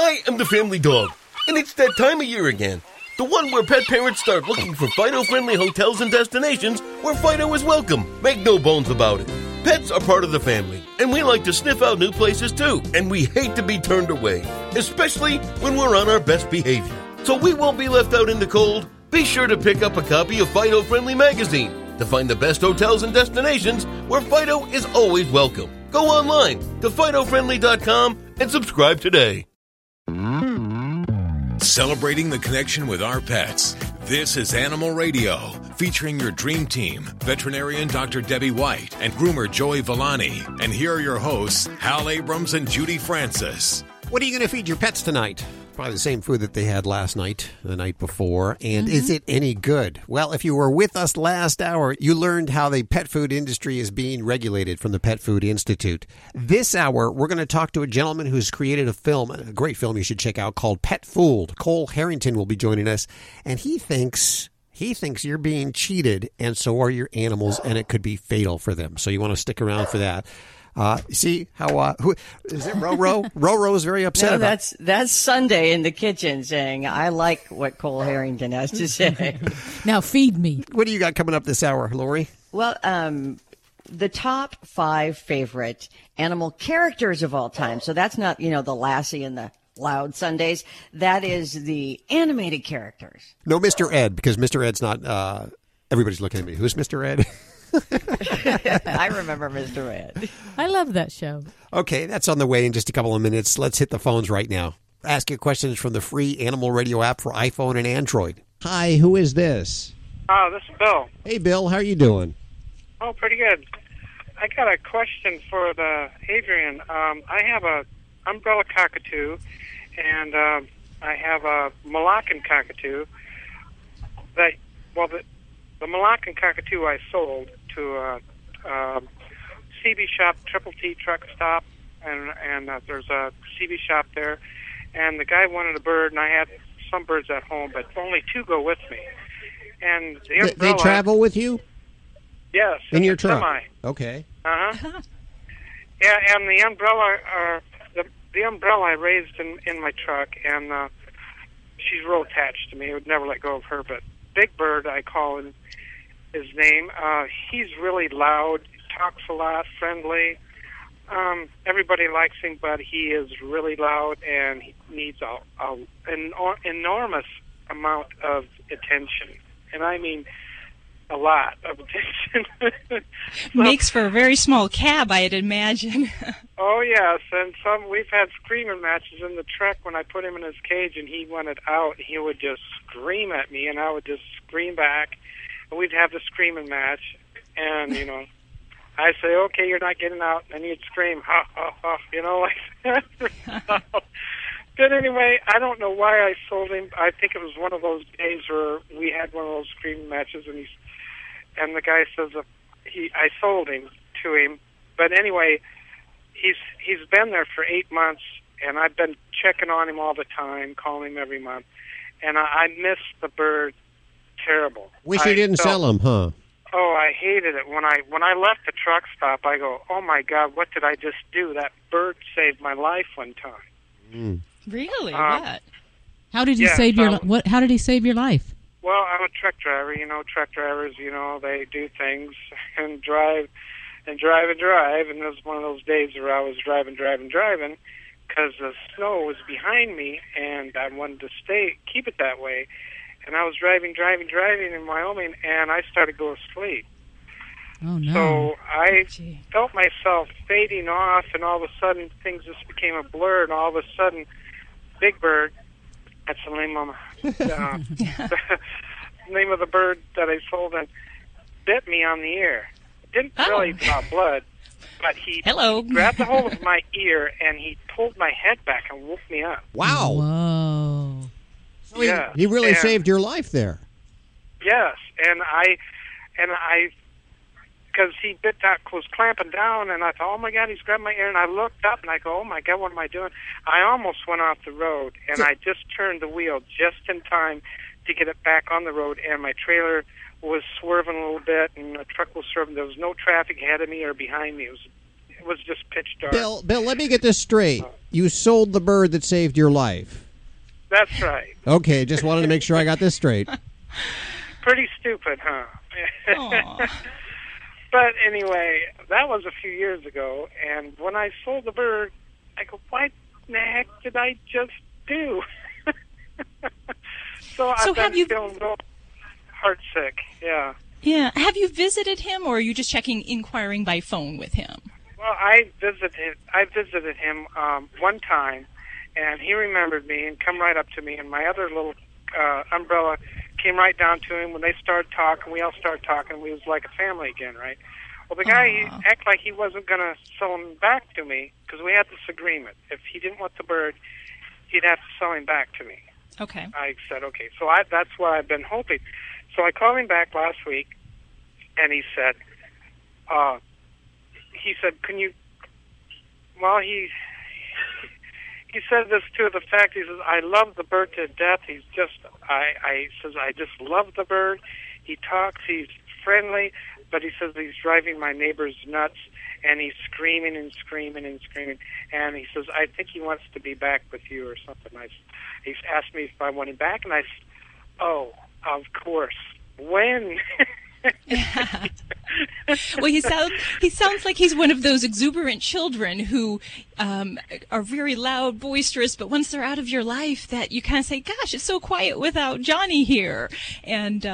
I am the family dog, and it's that time of year again. The one where pet parents start looking for Fido-friendly hotels and destinations where Fido is welcome. Make no bones about it. Pets are part of the family, and we like to sniff out new places too, and we hate to be turned away, especially when we're on our best behavior. So we won't be left out in the cold. Be sure to pick up a copy of Fido Friendly Magazine to find the best hotels and destinations where Fido is always welcome. Go online to FidoFriendly.com and subscribe today. Celebrating the connection with our pets. This is Animal Radio, featuring your dream team, veterinarian Dr. Debbie White and groomer Joey Villani. And here are your hosts, Hal Abrams and Judy Francis. What are you going to feed your pets tonight? Probably the same food that they had last night, the night before. And is it any good? Well, if you were with us last hour, you learned how the pet food industry is being regulated from the Pet Food Institute. This hour, we're going to talk to a gentleman who's created a film, a great film you should check out, called Pet Fooled. Kohl Harrington will be joining us, and he thinks you're being cheated, and so are your animals, and it could be fatal for them. So you want to stick around for that. See how who is it? Roro? Roro is very upset. No, that's Sunday in the kitchen saying, "I like what Kohl Harrington has to say." Now feed me. What do you got coming up this hour, Lori? Well, the top 5 favorite animal characters of all time. So that's not the Lassie and the Loud Sundays. That is the animated characters. No, Mr. Ed, because Mr. Ed's not. Everybody's looking at me. Who's Mr. Ed? I remember Mr. Ed. I love that show. Okay, that's on the way in just a couple of minutes. Let's hit the phones right now. Ask your questions from the free Animal Radio app for iPhone and Android. Hi, who is this? This is Bill. Hey, Bill, how are you doing? Oh, pretty good. I got a question for the avian. I have a umbrella cockatoo, and I have a Malaccan cockatoo. The Malaccan cockatoo I sold to a CB shop, Triple T truck stop, and there's a CB shop there. And the guy wanted a bird, and I had some birds at home, but only 2 go with me. And the umbrella, they travel with you? Yes. In your truck? Semi. Okay. Uh-huh. Yeah, and the umbrella, I raised in my truck, and she's real attached to me. I would never let go of her, but Big Bird, I call his name. He's really loud, talks a lot, friendly. Everybody likes him, but he is really loud and he needs an enormous amount of attention. And I mean a lot of attention. So, makes for a very small cab, I'd imagine. Oh, yes. And we've had screaming matches in the truck when I put him in his cage and he wanted out. He would just scream at me and I would just scream back. And we'd have the screaming match. And, I say, okay, you're not getting out. And he'd scream, ha, ha, ha, like that. But anyway, I don't know why I sold him. I think it was one of those days where we had one of those screaming matches and the guy says I sold him to him. But anyway, he's been there for 8 months, and I've been checking on him all the time, calling him every month. And I miss the bird terrible. Wish you didn't sell him, huh? Oh, I hated it. When I left the truck stop, I go, oh, my God, what did I just do? That bird saved my life one time. Mm. Really? What? How did you save your life? How did he save your life? Well, I'm a truck driver. Truck drivers, they do things and drive. And it was one of those days where I was driving because the snow was behind me, and I wanted to keep it that way. And I was driving in Wyoming, and I started to go to sleep. Oh, no. So I felt myself fading off, and all of a sudden things just became a blur, and all of a sudden Big Bird, that's the name of the bird that I sold, and bit me on the ear. Didn't really draw blood, but he grabbed a hold of my ear and he pulled my head back and woke me up. Wow! Whoa! So yeah, he really saved your life there. Yes, and I, because he bit that was clamping down, and I thought, oh my God, he's grabbed my ear, and I looked up and I go, oh my God, what am I doing? I almost went off the road, and I just turned the wheel just in time to get it back on the road, and my trailer was swerving a little bit, and the truck was swerving. There was no traffic ahead of me or behind me. It was was just pitch dark. Bill, let me get this straight. You sold the bird that saved your life. That's right. Okay, just wanted to make sure I got this straight. Pretty stupid, huh? Aww. But anyway, that was a few years ago, and when I sold the bird, I go, what the heck did I just do? so I've been feeling heartsick, yeah. Yeah. Have you visited him, or are you just inquiring by phone with him? Well, I visited him one time, and he remembered me and come right up to me, and my other little umbrella came right down to him. When they started talking, we all started talking. We was like a family again, right? Well, the guy he acted like he wasn't going to sell him back to me because we had this agreement. If he didn't want the bird, he'd have to sell him back to me. Okay. I said, okay. So that's what I've been hoping. So I called him back last week, and he said, can you, well, he said this to the fact, he says, I love the bird to death. He's just, I just love the bird. He talks, he's friendly, but he says he's driving my neighbors nuts, and he's screaming and screaming and screaming. And he says, I think he wants to be back with you or something. He's asked me if I want him back, and I said, oh, of course. When? Yeah. Well, he sounds like he's one of those exuberant children who are very loud, boisterous, but once they're out of your life, that you kind of say, gosh, it's so quiet without Johnny here. And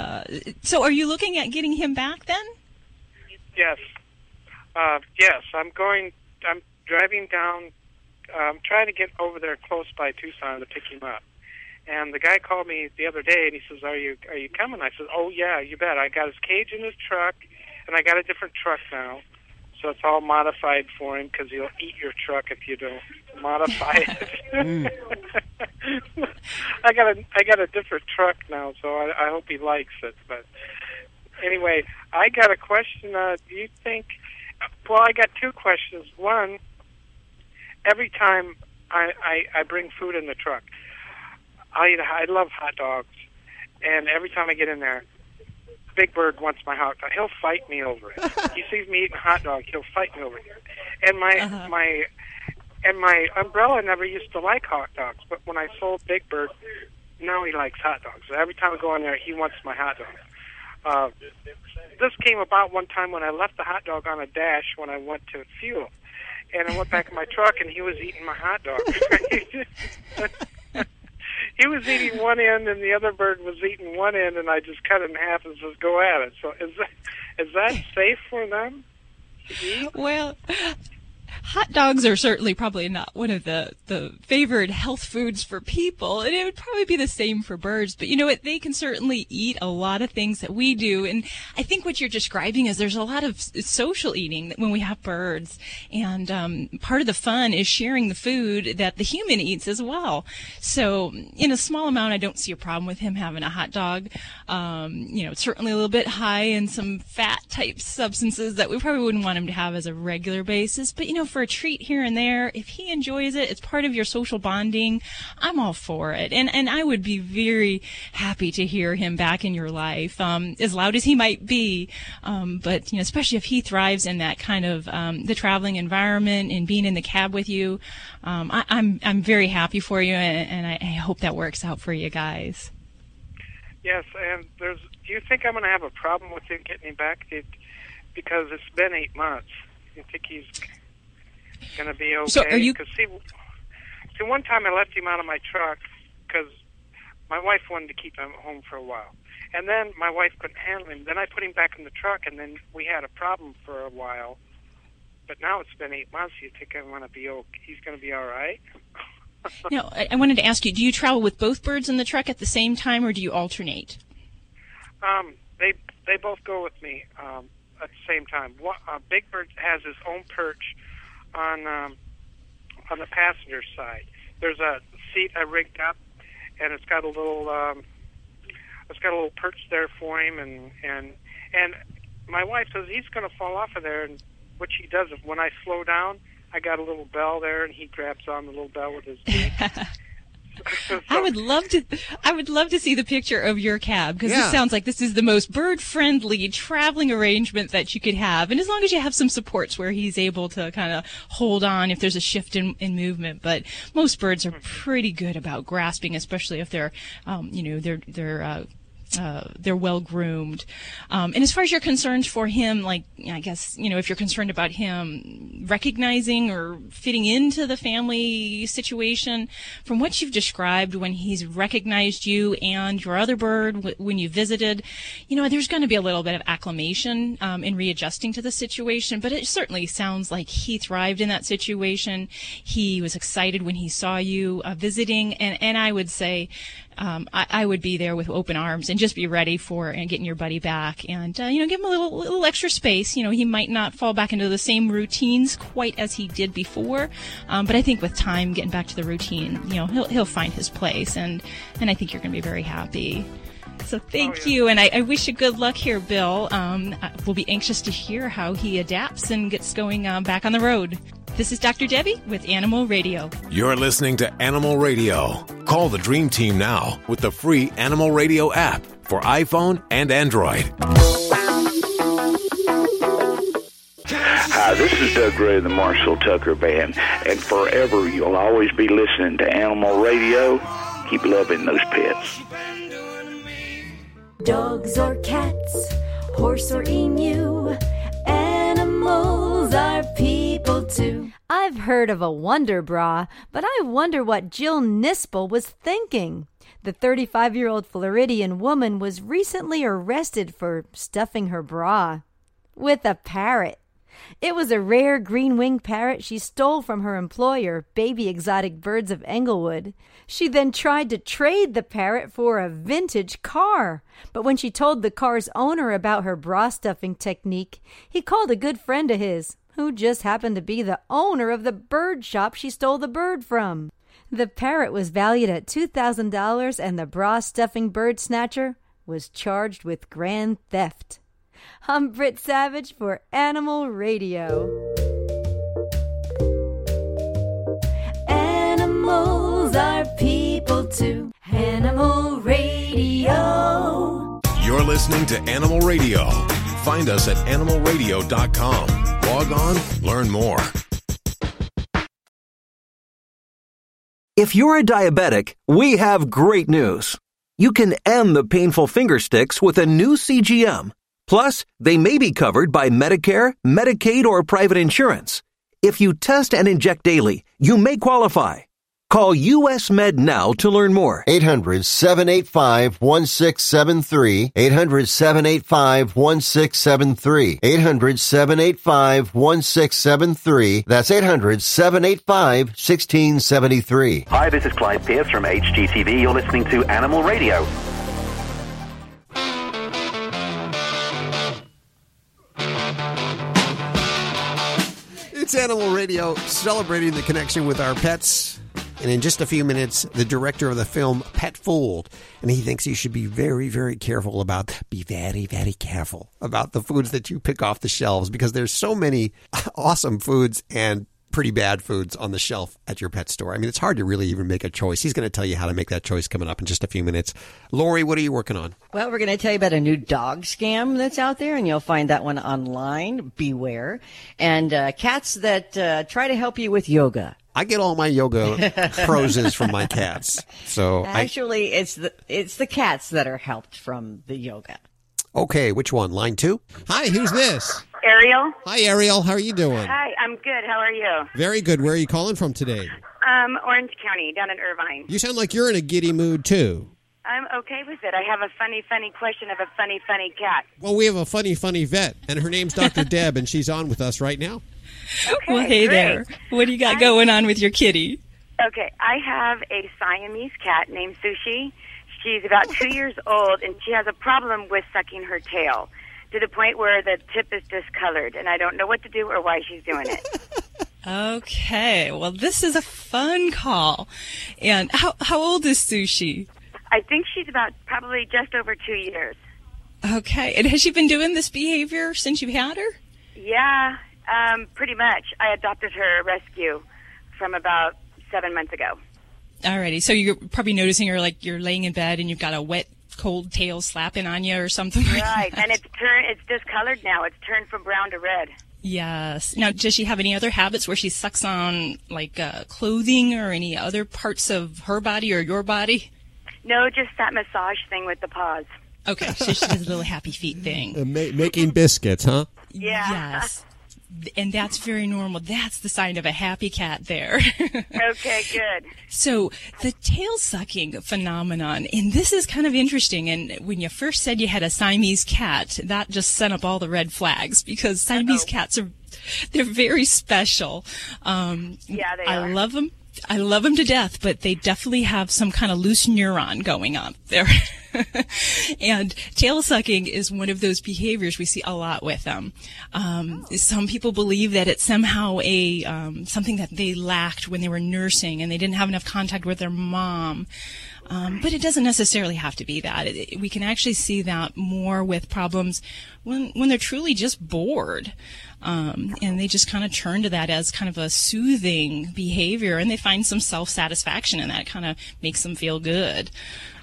so are you looking at getting him back then? Yes. I'm driving down. I'm trying to get over there close by Tucson to pick him up. And the guy called me the other day, and he says, are you coming? I said, oh, yeah, you bet. I got his cage in his truck, and I got a different truck now. So it's all modified for him because he'll eat your truck if you don't modify it. I got a different truck now, so I hope he likes it. But anyway, I got a question. Do you think – well, I got two questions. One, every time I bring food in the truck – I love hot dogs, and every time I get in there, Big Bird wants my hot dog. He'll fight me over it. He sees me eating hot dog, he'll fight me over it. And my umbrella never used to like hot dogs, but when I sold Big Bird, now he likes hot dogs. So every time I go in there, he wants my hot dog. This came about one time when I left the hot dog on a dash when I went to fuel, and I went back in my truck, and he was eating my hot dog. He was eating one end, and the other bird was eating one end, and I just cut it in half and says, "Go at it." So, is that safe for them to eat? Well, hot dogs are certainly probably not one of the favored health foods for people, and it would probably be the same for birds. But you know what? They can certainly eat a lot of things that we do, and I think what you're describing is there's a lot of social eating when we have birds, and part of the fun is sharing the food that the human eats as well. So in a small amount, I don't see a problem with him having a hot dog. It's certainly a little bit high in some fat-type substances that we probably wouldn't want him to have as a regular basis, but for a treat here and there, if he enjoys it, it's part of your social bonding. I'm all for it, and I would be very happy to hear him back in your life, as loud as he might be. But especially if he thrives in that kind of the traveling environment and being in the cab with you, I'm very happy for you, and I hope that works out for you guys. Yes, and do you think I'm going to have a problem with him getting him back? Because it's been 8 months. You think he's going to be okay? So are you... Cause see, one time I left him out of my truck because my wife wanted to keep him home for a while. And then my wife couldn't handle him. Then I put him back in the truck, and then we had a problem for a while. But now it's been 8 months. You think he's going to be all right? Now, I wanted to ask you, do you travel with both birds in the truck at the same time, or do you alternate? They both go with me at the same time. Big Bird has his own perch on the passenger side. There's a seat I rigged up, and it's got a little perch there for him, and my wife says he's going to fall off of there, and which he doesn't. When I slow down, I got a little bell there, and he grabs on the little bell with his feet. I would love to see the picture of your cab, because this sounds like this is the most bird-friendly traveling arrangement that you could have. And as long as you have some supports where he's able to kind of hold on if there's a shift in movement. But most birds are pretty good about grasping, especially if they're, they're well groomed. And as far as your concerns for him, like, I guess, if you're concerned about him recognizing or fitting into the family situation, from what you've described, when he's recognized you and your other bird when you visited, there's going to be a little bit of acclimation in readjusting to the situation, but it certainly sounds like he thrived in that situation. He was excited when he saw you visiting, and I would say, I would be there with open arms and just be ready for getting your buddy back, and give him a little extra space. He might not fall back into the same routines quite as he did before, but I think with time, getting back to the routine, he'll find his place, and I think you're going to be very happy. So thank you, and I wish you good luck here, Bill. We'll be anxious to hear how he adapts and gets going back on the road. This is Dr. Debbie with Animal Radio. You're listening to Animal Radio. Call the Dream Team now with the free Animal Radio app for iPhone and Android. Hi, this is Doug Gray of the Marshall Tucker Band, and forever you'll always be listening to Animal Radio. Keep loving those pets. Dogs or cats, horse or emu, animals are people too. I've heard of a Wonder Bra, but I wonder what Jill Nispel was thinking. The 35-year-old Floridian woman was recently arrested for stuffing her bra with a parrot. It was a rare green-winged parrot she stole from her employer, Baby Exotic Birds of Englewood. She then tried to trade the parrot for a vintage car. But when she told the car's owner about her bra stuffing technique, he called a good friend of his, who just happened to be the owner of the bird shop she stole the bird from. The parrot was valued at $2,000, and the bra-stuffing bird snatcher was charged with grand theft. I'm Brit Savage for Animal Radio. Animals are people too. Animal Radio. You're listening to Animal Radio. Find us at animalradio.com. Log on, learn more. If you're a diabetic, we have great news. You can end the painful finger sticks with a new CGM. Plus, they may be covered by Medicare, Medicaid, or private insurance. If you test and inject daily, you may qualify. Call U.S. Med now to learn more. 800-785-1673. 800-785-1673. 800-785-1673. That's 800-785-1673. Hi, this is Clive Pierce from HGTV. You're listening to Animal Radio. It's Animal Radio, celebrating the connection with our pets. And in just a few minutes, the director of the film Pet Fooled, and he thinks you should be very, very careful about, be very, very careful about the foods that you pick off the shelves, because there's so many awesome foods and pretty bad foods on the shelf at your pet store. I mean, it's hard to really even make a choice. He's going to tell you how to make that choice coming up in just a few minutes. Lori, what are you working on? Well, we're going to tell you about a new dog scam that's out there, and you'll find that one online. Beware. And cats that try to help you with yoga. I get all my yoga poses from my cats. So actually, it's the cats that are helped from the yoga. Okay, which one? Line 2? Hi, who's this? Ariel. Hi, Ariel. How are you doing? Hi, I'm good. How are you? Very good. Where are you calling from today? Orange County, down in Irvine. You sound like you're in a giddy mood, too. I'm okay with it. I have a funny, funny question of a funny, funny cat. Well, we have a funny, funny vet, and her name's Dr. Deb, and she's on with us right now. Okay, well, hey great there. What do you got going on with your kitty? Okay, I have a Siamese cat named Sushi. She's about 2 years old, and she has a problem with sucking her tail to the point where the tip is discolored, and I don't know what to do or why she's doing it. Okay, well, this is a fun call. And how old is Sushi? I think she's about probably just over 2 years. Okay, and has she been doing this behavior since you had her? Yeah. Pretty much. I adopted her rescue from about 7 months ago. Alrighty. So you're probably noticing you're laying in bed and you've got a wet, cold tail slapping on you or something. Right. Like that. And it's discolored now. It's turned from brown to red. Yes. Now, does she have any other habits where she sucks on, clothing or any other parts of her body or your body? No, just that massage thing with the paws. Okay, so she does a little happy feet thing. Making biscuits, huh? Yeah. Yes. And that's very normal. That's the sign of a happy cat there. Okay, good. So the tail sucking phenomenon, and this is kind of interesting. And when you first said you had a Siamese cat, that just sent up all the red flags, because Siamese cats they're very special. Yeah, they are. Love them. I love them to death, but they definitely have some kind of loose neuron going on there. And tail sucking is one of those behaviors we see a lot with them. Some people believe that it's somehow something that they lacked when they were nursing and they didn't have enough contact with their mom. But it doesn't necessarily have to be that. We can actually see that more with problems when they're truly just bored. And they just kind of turn to that as kind of a soothing behavior, and they find some self-satisfaction, and that kind of makes them feel good.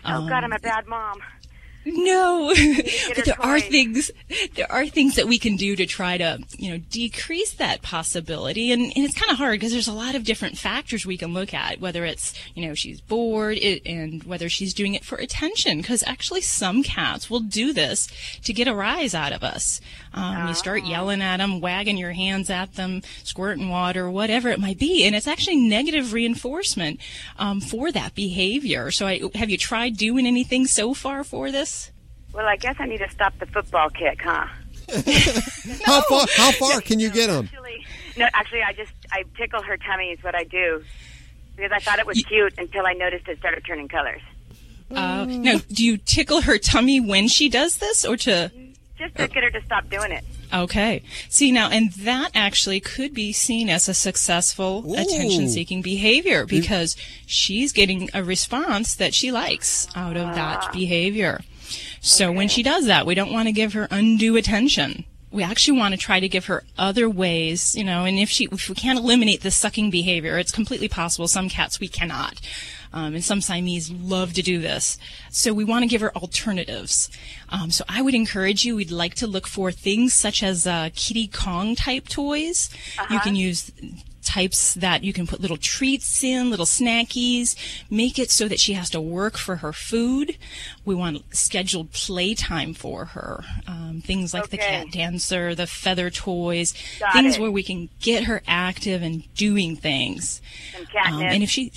Oh, God, I'm a bad mom. No, but there are things that we can do to try to, decrease that possibility. And it's kind of hard because there's a lot of different factors we can look at, whether it's, she's bored and whether she's doing it for attention, because actually some cats will do this to get a rise out of us. You start yelling at them, wagging your hands at them, squirting water, whatever it might be. And it's actually negative reinforcement, for that behavior. So have you tried doing anything so far for this? Well, I guess I need to stop the football kick, huh? How far can you get them? Actually, I tickle her tummy is what I do, because I thought it was cute until I noticed it started turning colors. Now, do you tickle her tummy when she does this, or just to get her to stop doing it? Okay. See, now, and that actually could be seen as a successful attention-seeking behavior, because she's getting a response that she likes out of that behavior. So when she does that, we don't want to give her undue attention. We actually want to try to give her other ways, and if we can't eliminate the sucking behavior, it's completely possible. Some cats we cannot. And some Siamese love to do this. So we want to give her alternatives. So I would encourage you, we'd like to look for things such as Kitty Kong type toys. You can use types that you can put little treats in, little snackies, make it so that she has to work for her food. We want scheduled playtime for her. Things like the cat dancer, the feather toys, where we can get her active and doing things. And catnip. And if she...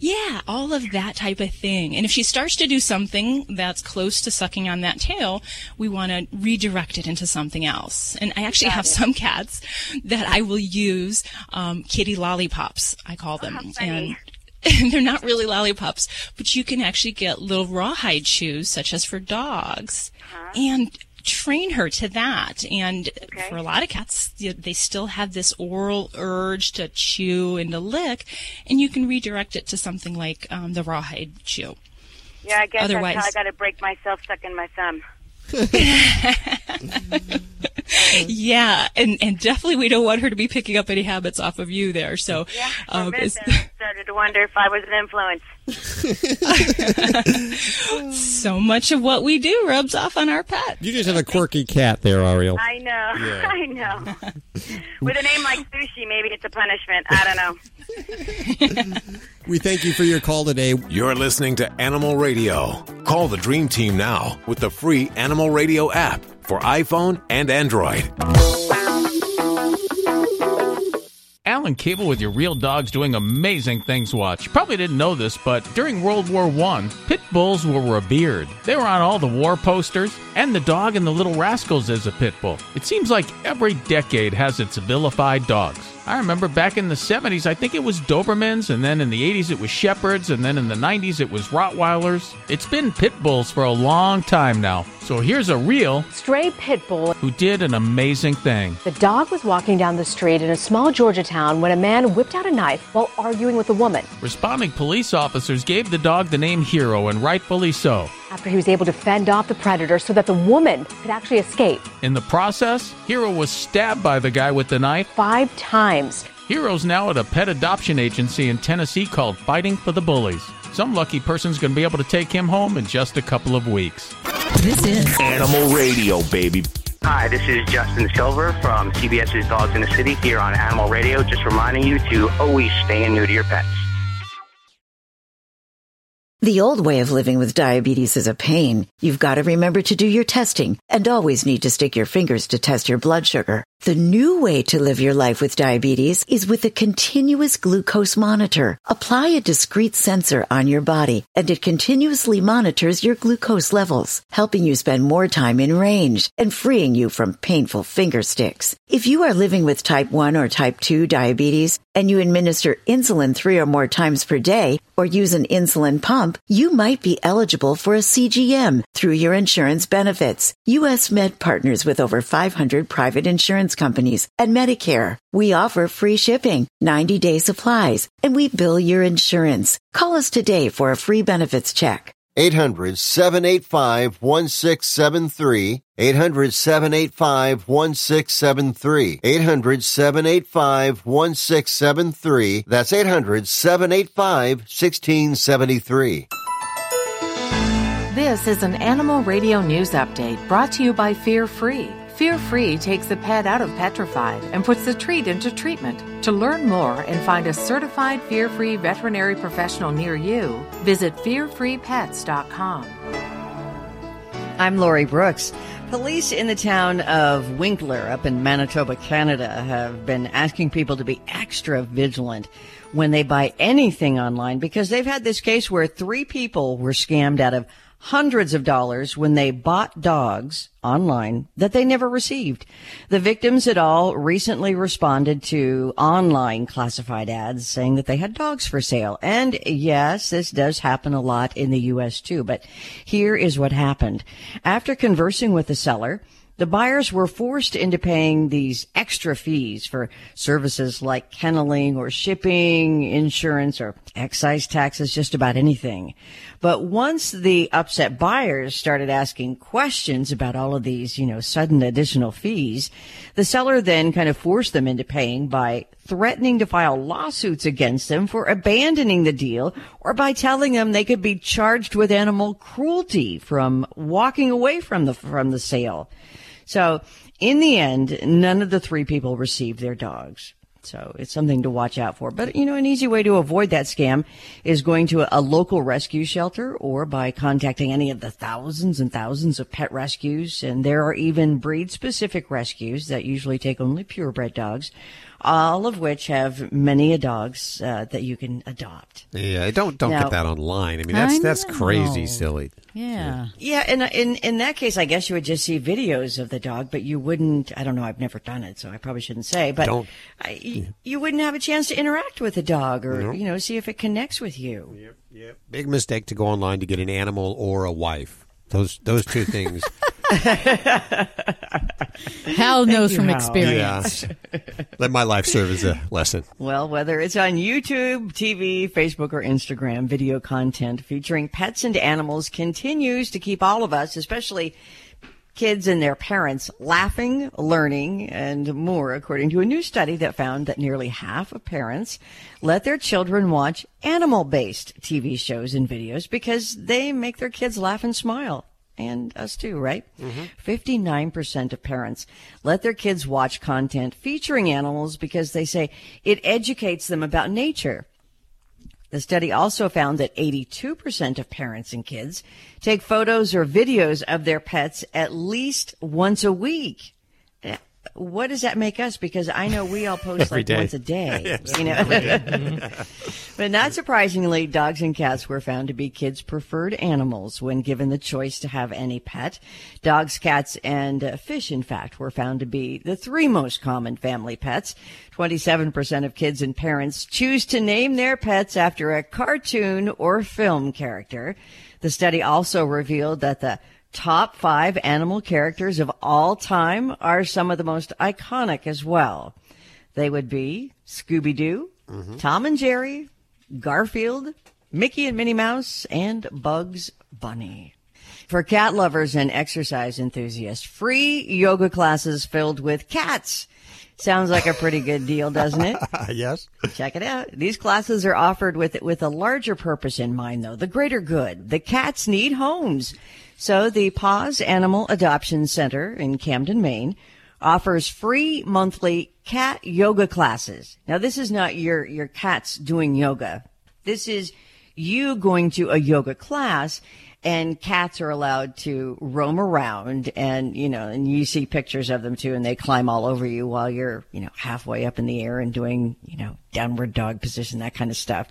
Yeah, all of that type of thing. And if she starts to do something that's close to sucking on that tail, we want to redirect it into something else. And I actually have some cats that I will use kitty lollipops, I call them. How funny. And they're not really lollipops, but you can actually get little rawhide shoes, such as for dogs, and train her to that. And for a lot of cats, they still have this oral urge to chew and to lick, and you can redirect it to something like the rawhide chew. Yeah, I guess that's how I got to break myself sucking my thumb. Yeah, and definitely we don't want her to be picking up any habits off of you there. So yeah, I started to wonder if I was an influence. So much of what we do rubs off on our pets. You just have a quirky cat there, Ariel. I know, yeah. I know. With a name like Sushi, maybe it's a punishment. I don't know. We thank you for your call today. You're listening to Animal Radio. Call the Dream Team now with the free Animal Radio app for iPhone and Android. Alan Cable with Your Real Dogs Doing Amazing Things Watch. Probably didn't know this, but during World War I, pit bulls were revered. They were on all the war posters, and The Dog and the Little Rascals is a pit bull. It seems like every decade has its vilified dogs. I remember back in the 70s, I think it was Dobermans, and then in the 80s it was Shepherds, and then in the 90s it was Rottweilers. It's been pit bulls for a long time now. So here's a real stray pit bull who did an amazing thing. The dog was walking down the street in a small Georgia town when a man whipped out a knife while arguing with a woman. Responding police officers gave the dog the name Hero, and rightfully so. After he was able to fend off the predator so that the woman could actually escape. In the process, Hero was stabbed by the guy with the knife 5 times. Heroes now at a pet adoption agency in Tennessee called Fighting for the Bullies. Some lucky person's going to be able to take him home in just a couple of weeks. This is Animal Radio, baby. Hi, this is Justin Silver from CBS's Dogs in the City here on Animal Radio, just reminding you to always stay new to your pets. The old way of living with diabetes is a pain. You've got to remember to do your testing and always need to stick your fingers to test your blood sugar. The new way to live your life with diabetes is with a continuous glucose monitor. Apply a discrete sensor on your body, and it continuously monitors your glucose levels, helping you spend more time in range and freeing you from painful finger sticks. If you are living with type 1 or type 2 diabetes and you administer insulin 3 or more times per day or use an insulin pump, you might be eligible for a CGM through your insurance benefits. U.S. Med partners with over 500 private insurance companies and Medicare. We offer free shipping, 90-day supplies, and we bill your insurance. Call us today for a free benefits check. 800-785-1673. 800-785-1673. 800-785-1673. That's 800-785-1673. This is an Animal Radio News Update brought to you by Fear Free. Fear Free takes the pet out of petrified and puts the treat into treatment. To learn more and find a certified Fear Free veterinary professional near you, visit fearfreepets.com. I'm Lori Brooks. Police in the town of Winkler up in Manitoba, Canada, have been asking people to be extra vigilant when they buy anything online because they've had this case where 3 people were scammed out of hundreds of dollars when they bought dogs online that they never received. The victims had all recently responded to online classified ads saying that they had dogs for sale. And yes, this does happen a lot in the U.S. too, but here is what happened. After conversing with the seller, the buyers were forced into paying these extra fees for services like kenneling or shipping, insurance or excise taxes, just about anything. But once the upset buyers started asking questions about all of these, sudden additional fees, the seller then kind of forced them into paying by threatening to file lawsuits against them for abandoning the deal or by telling them they could be charged with animal cruelty from walking away from the sale. So in the end, none of the 3 people received their dogs. So it's something to watch out for. But, an easy way to avoid that scam is going to a local rescue shelter or by contacting any of the thousands and thousands of pet rescues. And there are even breed-specific rescues that usually take only purebred dogs, all of which have many dogs that you can adopt. Yeah, don't now, get that online. I mean, that's crazy silly. Yeah. Yeah, and in that case, I guess you would just see videos of the dog, but you wouldn't, I don't know, I've never done it, so I probably shouldn't say, but you wouldn't have a chance to interact with the dog or, see if it connects with you. Yep, yep. Big mistake to go online to get an animal or a wife. Those 2 things. Hal knows from experience. Yeah. Let my life serve as a lesson. Well, whether it's on YouTube, TV, Facebook, or Instagram, video content featuring pets and animals continues to keep all of us, especially kids and their parents, laughing, learning, and more, according to a new study that found that nearly half of parents let their children watch animal-based TV shows and videos because they make their kids laugh and smile. And us too, right? Mm-hmm. 59% of parents let their kids watch content featuring animals because they say it educates them about nature. The study also found that 82% of parents and kids take photos or videos of their pets at least once a week. What does that make us? Because I know we all post like day. Once a day, yes, every day. But not surprisingly, dogs and cats were found to be kids' preferred animals when given the choice to have any pet. Dogs, cats, and fish, in fact, were found to be the 3 most common family pets. 27% of kids and parents choose to name their pets after a cartoon or film character. The study also revealed that the top 5 animal characters of all time are some of the most iconic as well. They would be Scooby-Doo, Tom and Jerry, Garfield, Mickey and Minnie Mouse, and Bugs Bunny. For cat lovers and exercise enthusiasts, free yoga classes filled with cats. Sounds like a pretty good deal, doesn't it? Yes. Check it out. These classes are offered with a larger purpose in mind, though, the greater good. The cats need homes. So the Paws Animal Adoption Center in Camden, Maine, offers free monthly cat yoga classes. Now, this is not your cats doing yoga. This is you going to a yoga class, and cats are allowed to roam around, and, you know, and you see pictures of them too, and they climb all over you while you're, you know, halfway up in the air and doing, you know, downward dog position, that kind of stuff.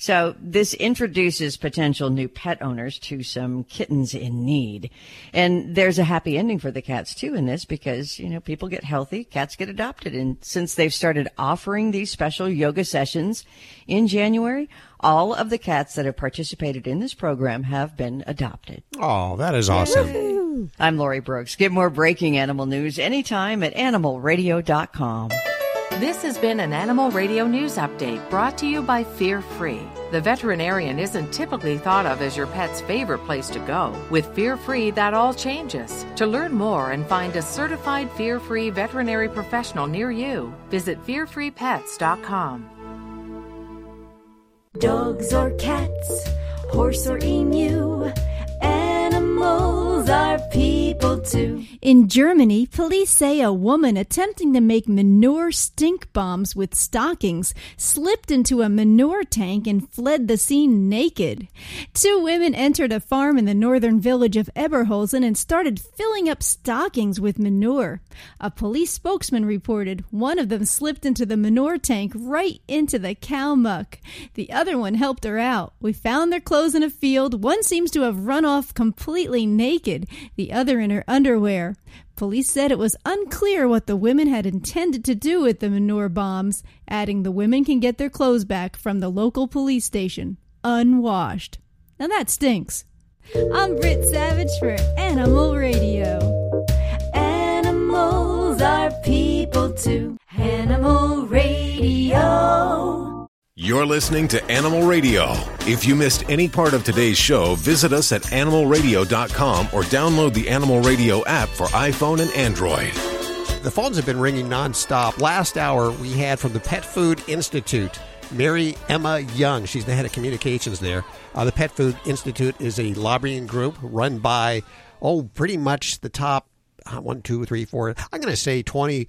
So this introduces potential new pet owners to some kittens in need. And there's a happy ending for the cats too in this, because, you know, people get healthy, cats get adopted. And since they've started offering these special yoga sessions in January, all of the cats that have participated in this program have been adopted. Oh, that is awesome. Yay. I'm Lori Brooks. Get more breaking animal news anytime at animalradio.com. This has been an Animal Radio News Update brought to you by Fear Free. The veterinarian isn't typically thought of as your pet's favorite place to go. With Fear Free, that all changes. To learn more and find a certified Fear Free veterinary professional near you, visit fearfreepets.com. Dogs or cats, horse or emu, animals are people too. In Germany, police say a woman attempting to make manure stink bombs with stockings slipped into a manure tank and fled the scene naked. Two women entered a farm in the northern village of Eberholzen and started filling up stockings with manure. A police spokesman reported one of them slipped into the manure tank right into the cow muck. The other one helped her out. We found their clothes in a field. One seems to have run off completely naked, the other in her underwear. Police said it was unclear what the women had intended to do with the manure bombs, adding the women can get their clothes back from the local police station, unwashed. Now that stinks. I'm Brit Savage for Animal Radio. Animals are people too. Animal Radio. You're listening to Animal Radio. If you missed any part of today's show, visit us at animalradio.com or download the Animal Radio app for iPhone and Android. The phones have been ringing nonstop. Last hour, we had from the Pet Food Institute, Mary Emma Young. She's the head of communications there. The Pet Food Institute is a lobbying group run by, pretty much the top 1, 2, 3, 4, I'm going to say 20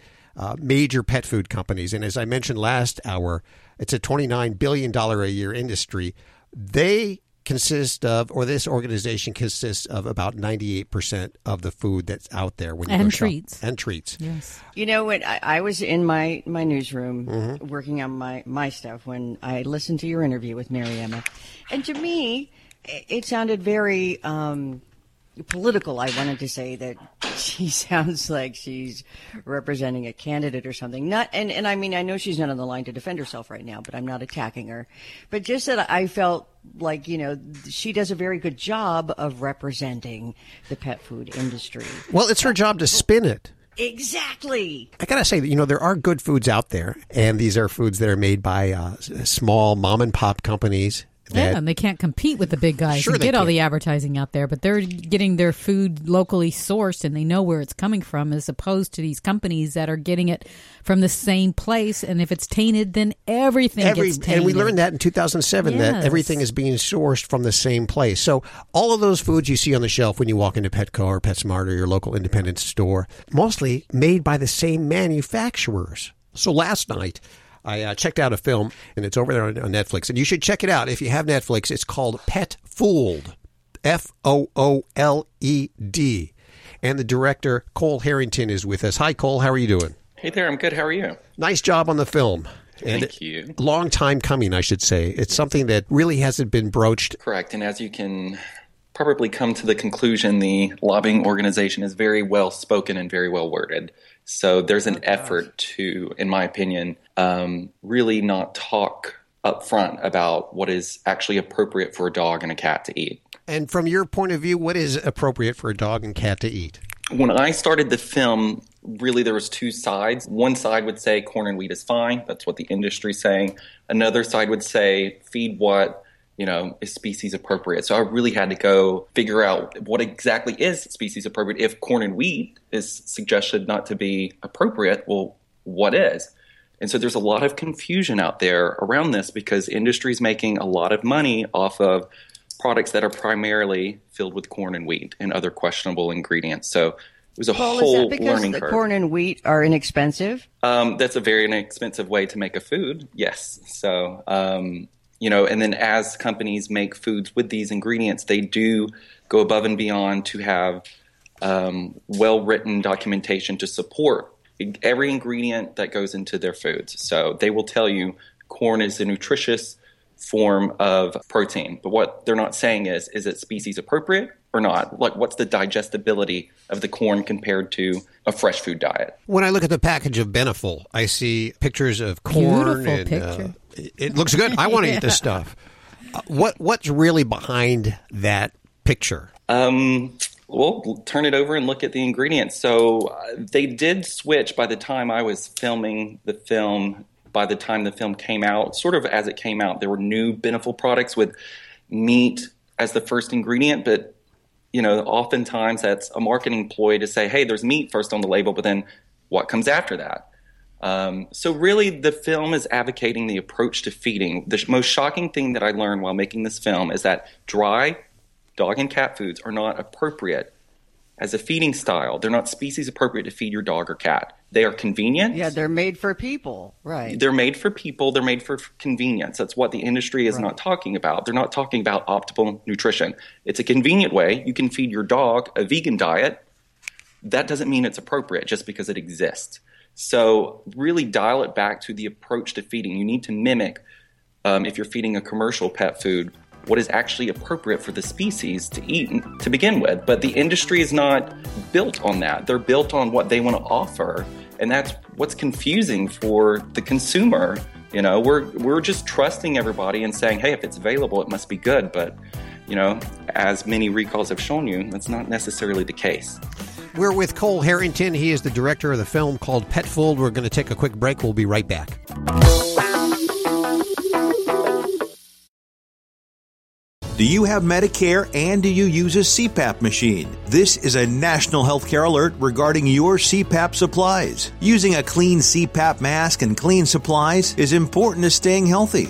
major pet food companies. And as I mentioned last hour, it's a $29 billion a year industry. This organization consists of about 98% of the food that's out there. And treats. Yes. You know, when I was in my newsroom working on my stuff when I listened to your interview with Mary Emma, and to me, it sounded very political. I wanted to say that she sounds like she's representing a candidate or something. And I mean, I know she's not on the line to defend herself right now, but I'm not attacking her. But just that I felt like, you know, she does a very good job of representing the pet food industry. Well, it's her job to spin it. Exactly. I gotta say that, you know, there are good foods out there, and these are foods that are made by small mom and pop companies. Yeah, and they can't compete with the big guys. Sure, they get all the advertising out there, but they're getting their food locally sourced, and they know where it's coming from, as opposed to these companies that are getting it from the same place. And if it's tainted, then everything gets tainted. And we learned that in 2007, that everything is being sourced from the same place. So all of those foods you see on the shelf when you walk into Petco or PetSmart or your local independent store, mostly made by the same manufacturers. So last night, I checked out a film, and it's over there on Netflix. And you should check it out if you have Netflix. It's called Pet Fooled, F-O-O-L-E-D. And the director, Kohl Harrington, is with us. Hi, Kohl. How are you doing? Hey there. I'm good. How are you? Nice job on the film. Thank you. Long time coming, I should say. It's something that really hasn't been broached. Correct. And as you can probably come to the conclusion, the lobbying organization is very well spoken and very well worded. So there's an effort to, in my opinion, really not talk up front about what is actually appropriate for a dog and a cat to eat. And from your point of view, what is appropriate for a dog and cat to eat? When I started the film, really there was two sides. One side would say corn and wheat is fine. That's what the industry's saying. Another side would say feed what you know, is species appropriate. So I really had to go figure out what exactly is species appropriate. If corn and wheat is suggested not to be appropriate, well, what is? And so there's a lot of confusion out there around this because industry is making a lot of money off of products that are primarily filled with corn and wheat and other questionable ingredients. So it was a whole learning curve. Because corn and wheat are inexpensive? That's a very inexpensive way to make a food, yes. So, you know, and then as companies make foods with these ingredients, they do go above and beyond to have well-written documentation to support every ingredient that goes into their foods. So they will tell you corn is a nutritious form of protein. But what they're not saying is it species appropriate or not? Like, what's the digestibility of the corn compared to a fresh food diet? When I look at the package of Beneful, I see pictures of corn. Beautiful and picture. It looks good. I want to eat this stuff. What's really behind that picture? Well, turn it over and look at the ingredients. So they did switch by the time I was filming the film. By the time the film came out, sort of as it came out, there were new Beneful products with meat as the first ingredient. But, you know, oftentimes that's a marketing ploy to say, hey, there's meat first on the label, but then what comes after that? So really the film is advocating the approach to feeding. The most shocking thing that I learned while making this film is that dry dog and cat foods are not appropriate as a feeding style. They're not species appropriate to feed your dog or cat. They are convenient. Yeah, they're made for people, right? They're made for people. They're made for convenience. That's what the industry is not talking about. They're not talking about optimal nutrition. It's a convenient way. You can feed your dog a vegan diet. That doesn't mean it's appropriate just because it exists. So really dial it back to the approach to feeding. You need to mimic, if you're feeding a commercial pet food, what is actually appropriate for the species to eat to begin with. But the industry is not built on that. They're built on what they want to offer. And that's what's confusing for the consumer. You know, we're just trusting everybody and saying, hey, if it's available, it must be good. But, you know, as many recalls have shown you, that's not necessarily the case. We're with Kohl Harrington. He is the director of the film called Pet Fooled. We're going to take a quick break. We'll be right back. Do you have Medicare and do you use a CPAP machine? This is a national healthcare alert regarding your CPAP supplies. Using a clean CPAP mask and clean supplies is important to staying healthy.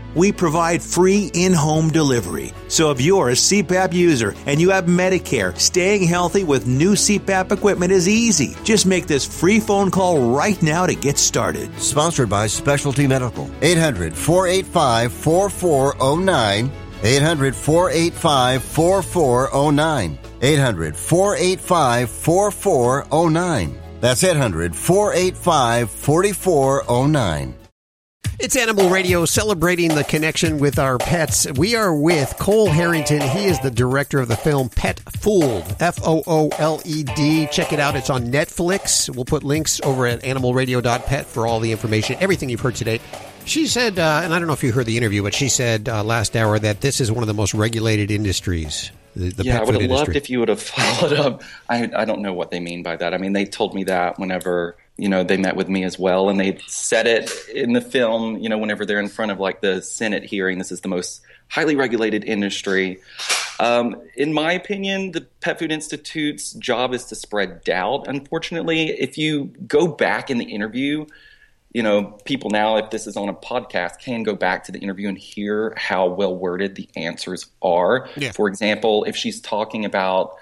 We provide free in-home delivery. So if you're a CPAP user and you have Medicare, staying healthy with new CPAP equipment is easy. Just make this free phone call right now to get started. Sponsored by Specialty Medical. 800-485-4409. 800-485-4409. 800-485-4409. That's 800-485-4409. It's Animal Radio, celebrating the connection with our pets. We are with Kohl Harrington. He is the director of the film Pet Fooled, F-O-O-L-E-D. Check it out. It's on Netflix. We'll put links over at animalradio.pet for all the information, everything you've heard today. She said, and I don't know if you heard the interview, but she said last hour that this is one of the most regulated industries. Yeah, I would have loved if you would have followed up. I don't know what they mean by that. I mean, they told me that whenever, you know, they met with me as well, and they said it in the film, you know, whenever they're in front of like the Senate hearing, this is the most highly regulated industry. In my opinion, the Pet Food Institute's job is to spread doubt. Unfortunately, if you go back in the interview, you know, people now, if this is on a podcast, can go back to the interview and hear how well worded the answers are. Yeah. For example, if she's talking about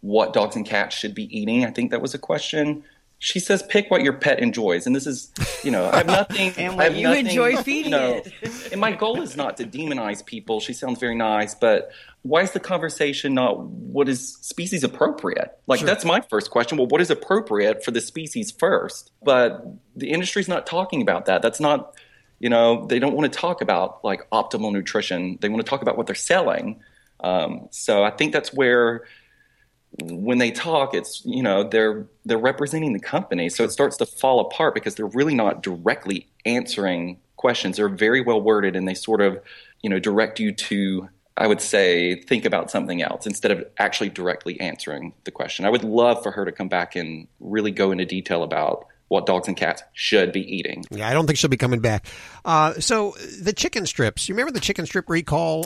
what dogs and cats should be eating, I think that was a question. She says, pick what your pet enjoys. And this is, you know, I have nothing. And what you enjoy feeding it. And my goal is not to demonize people. She sounds very nice. But why is the conversation not what is species appropriate? Like, sure. That's my first question. Well, what is appropriate for the species first? But the industry's not talking about that. That's not, you know, they don't want to talk about, like, optimal nutrition. They want to talk about what they're selling. So I think that's where when they talk, it's, you know, they're representing the company. So it starts to fall apart because they're really not directly answering questions. They're very well worded, and they sort of, you know, direct you to, I would say, think about something else instead of actually directly answering the question. I would love for her to come back and really go into detail about what dogs and cats should be eating. Yeah, I don't think she'll be coming back. So the chicken strips, you remember the chicken strip recall?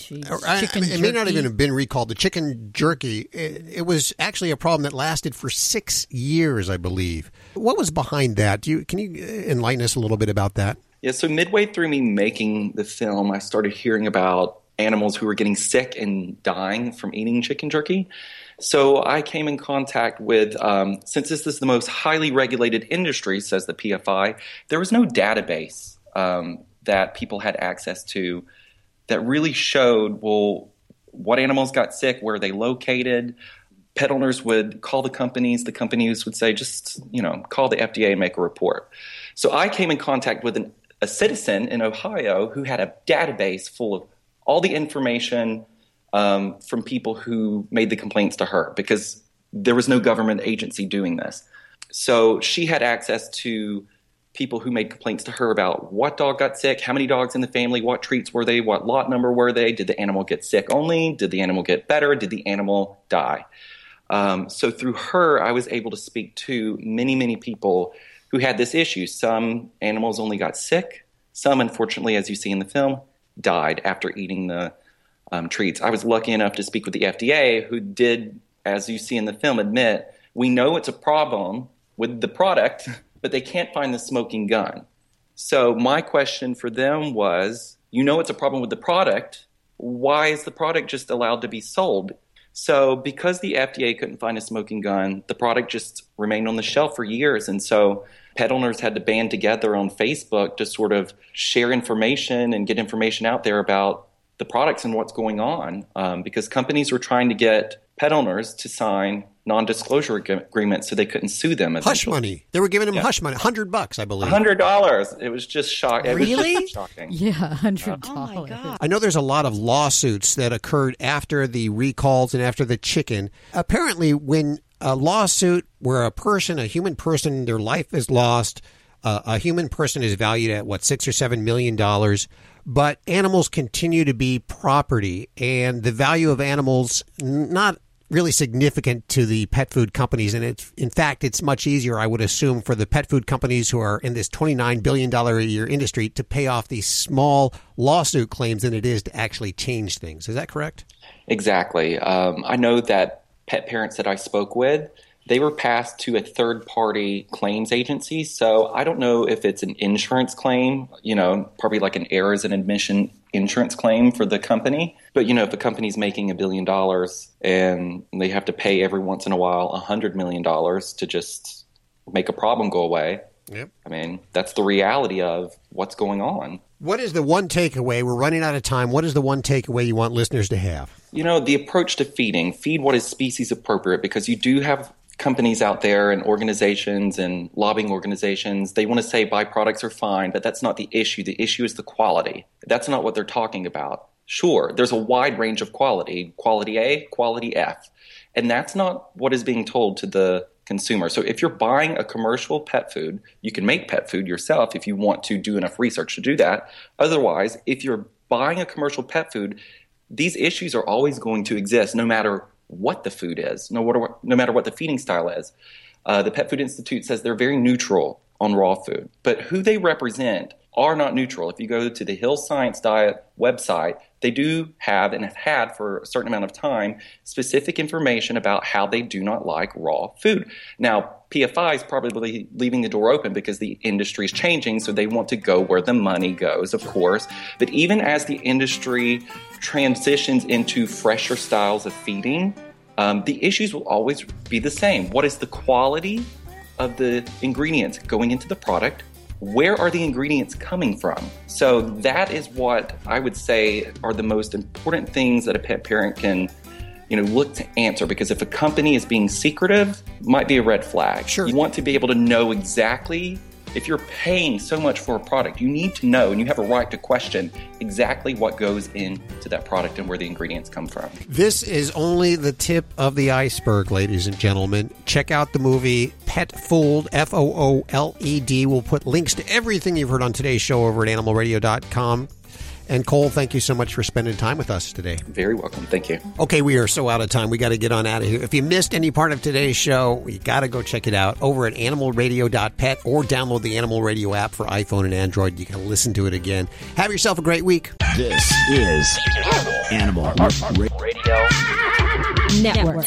It may not even have been recalled. The chicken jerky, it was actually a problem that lasted for 6 years, I believe. What was behind that? Can you enlighten us a little bit about that? Yeah, so midway through me making the film, I started hearing about animals who were getting sick and dying from eating chicken jerky. So I came in contact with, since this is the most highly regulated industry, says the PFI, there was no database that people had access to that really showed, well, what animals got sick, where they located. Pet owners would call the companies would say, just, you know, call the FDA and make a report. So I came in contact with a citizen in Ohio who had a database full of all the information from people who made the complaints to her, because there was no government agency doing this. So she had access to people who made complaints to her about what dog got sick, how many dogs in the family, what treats were they, what lot number were they, did the animal get sick only, did the animal get better, did the animal die. So through her, I was able to speak to many, many people who had this issue. Some animals only got sick. Some, unfortunately, as you see in the film, died after eating the treats. I was lucky enough to speak with the FDA, who did, as you see in the film, admit, we know it's a problem with the product, but they can't find the smoking gun. So my question for them was, you know it's a problem with the product, why is the product just allowed to be sold? So because the FDA couldn't find a smoking gun, the product just remained on the shelf for years. And so pet owners had to band together on Facebook to sort of share information and get information out there about the products and what's going on, because companies were trying to get pet owners to sign non-disclosure agreements so they couldn't sue them. Hush money. They were giving them hush money, $100, I believe. $100. It was just shocking. Really? Just shocking. Yeah, $100. Oh my God. I know there's a lot of lawsuits that occurred after the recalls and after the chicken. Apparently, when a lawsuit where a human person, their life is lost, a human person is valued at, $6 or $7 million. But animals continue to be property, and the value of animals not really significant to the pet food companies. And in fact, it's much easier, I would assume, for the pet food companies who are in this $29 billion a year industry to pay off these small lawsuit claims than it is to actually change things. Is that correct? Exactly. I know that pet parents that I spoke with, they were passed to a third-party claims agency, so I don't know if it's an insurance claim, you know, probably like an errors and admission insurance claim for the company. But, you know, if a company's making $1 billion and they have to pay every once in a while $100 million to just make a problem go away, yep. I mean, that's the reality of what's going on. What is the one takeaway? We're running out of time. What is the one takeaway you want listeners to have? You know, the approach to feeding. Feed what is species appropriate, because you do have companies out there and organizations and lobbying organizations, they want to say byproducts are fine, but that's not the issue. The issue is the quality. That's not what they're talking about. Sure, there's a wide range of quality, quality A, quality F, and that's not what is being told to the consumer. So if you're buying a commercial pet food, you can make pet food yourself if you want to do enough research to do that. Otherwise, if you're buying a commercial pet food, these issues are always going to exist no matter what the food is, no matter what the feeding style is. The Pet Food Institute says they're very neutral on raw food, but who they represent are not neutral. If you go to the Hill Science Diet website, they do have and have had for a certain amount of time specific information about how they do not like raw food. Now, PFI is probably leaving the door open because the industry is changing, so they want to go where the money goes, of course. But even as the industry transitions into fresher styles of feeding, the issues will always be the same. What is the quality of the ingredients going into the product? Where are the ingredients coming from? So that is what I would say are the most important things that a pet parent can, you know, look to answer, because if a company is being secretive, might be a red flag. Sure. You want to be able to know exactly If you're paying so much for a product, you need to know and you have a right to question exactly what goes into that product and where the ingredients come from. This is only the tip of the iceberg, ladies and gentlemen. Check out the movie Pet Fooled, F-O-O-L-E-D. We'll put links to everything you've heard on today's show over at animalradio.com. And Kohl, thank you so much for spending time with us today. Very welcome. Thank you. Okay, we are so out of time. We got to get on out of here. If you missed any part of today's show, you got to go check it out over at animalradio.pet or download the Animal Radio app for iPhone and Android. You can listen to it again. Have yourself a great week. This is Animal Radio Network.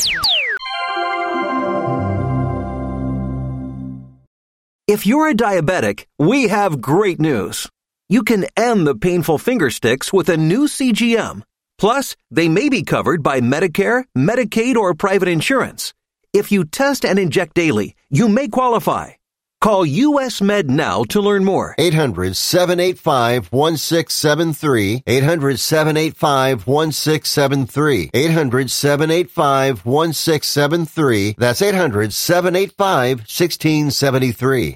If you're a diabetic, we have great news. You can end the painful finger sticks with a new CGM. Plus, they may be covered by Medicare, Medicaid, or private insurance. If you test and inject daily, you may qualify. Call U.S. Med now to learn more. 800-785-1673. 800-785-1673. 800-785-1673. That's 800-785-1673.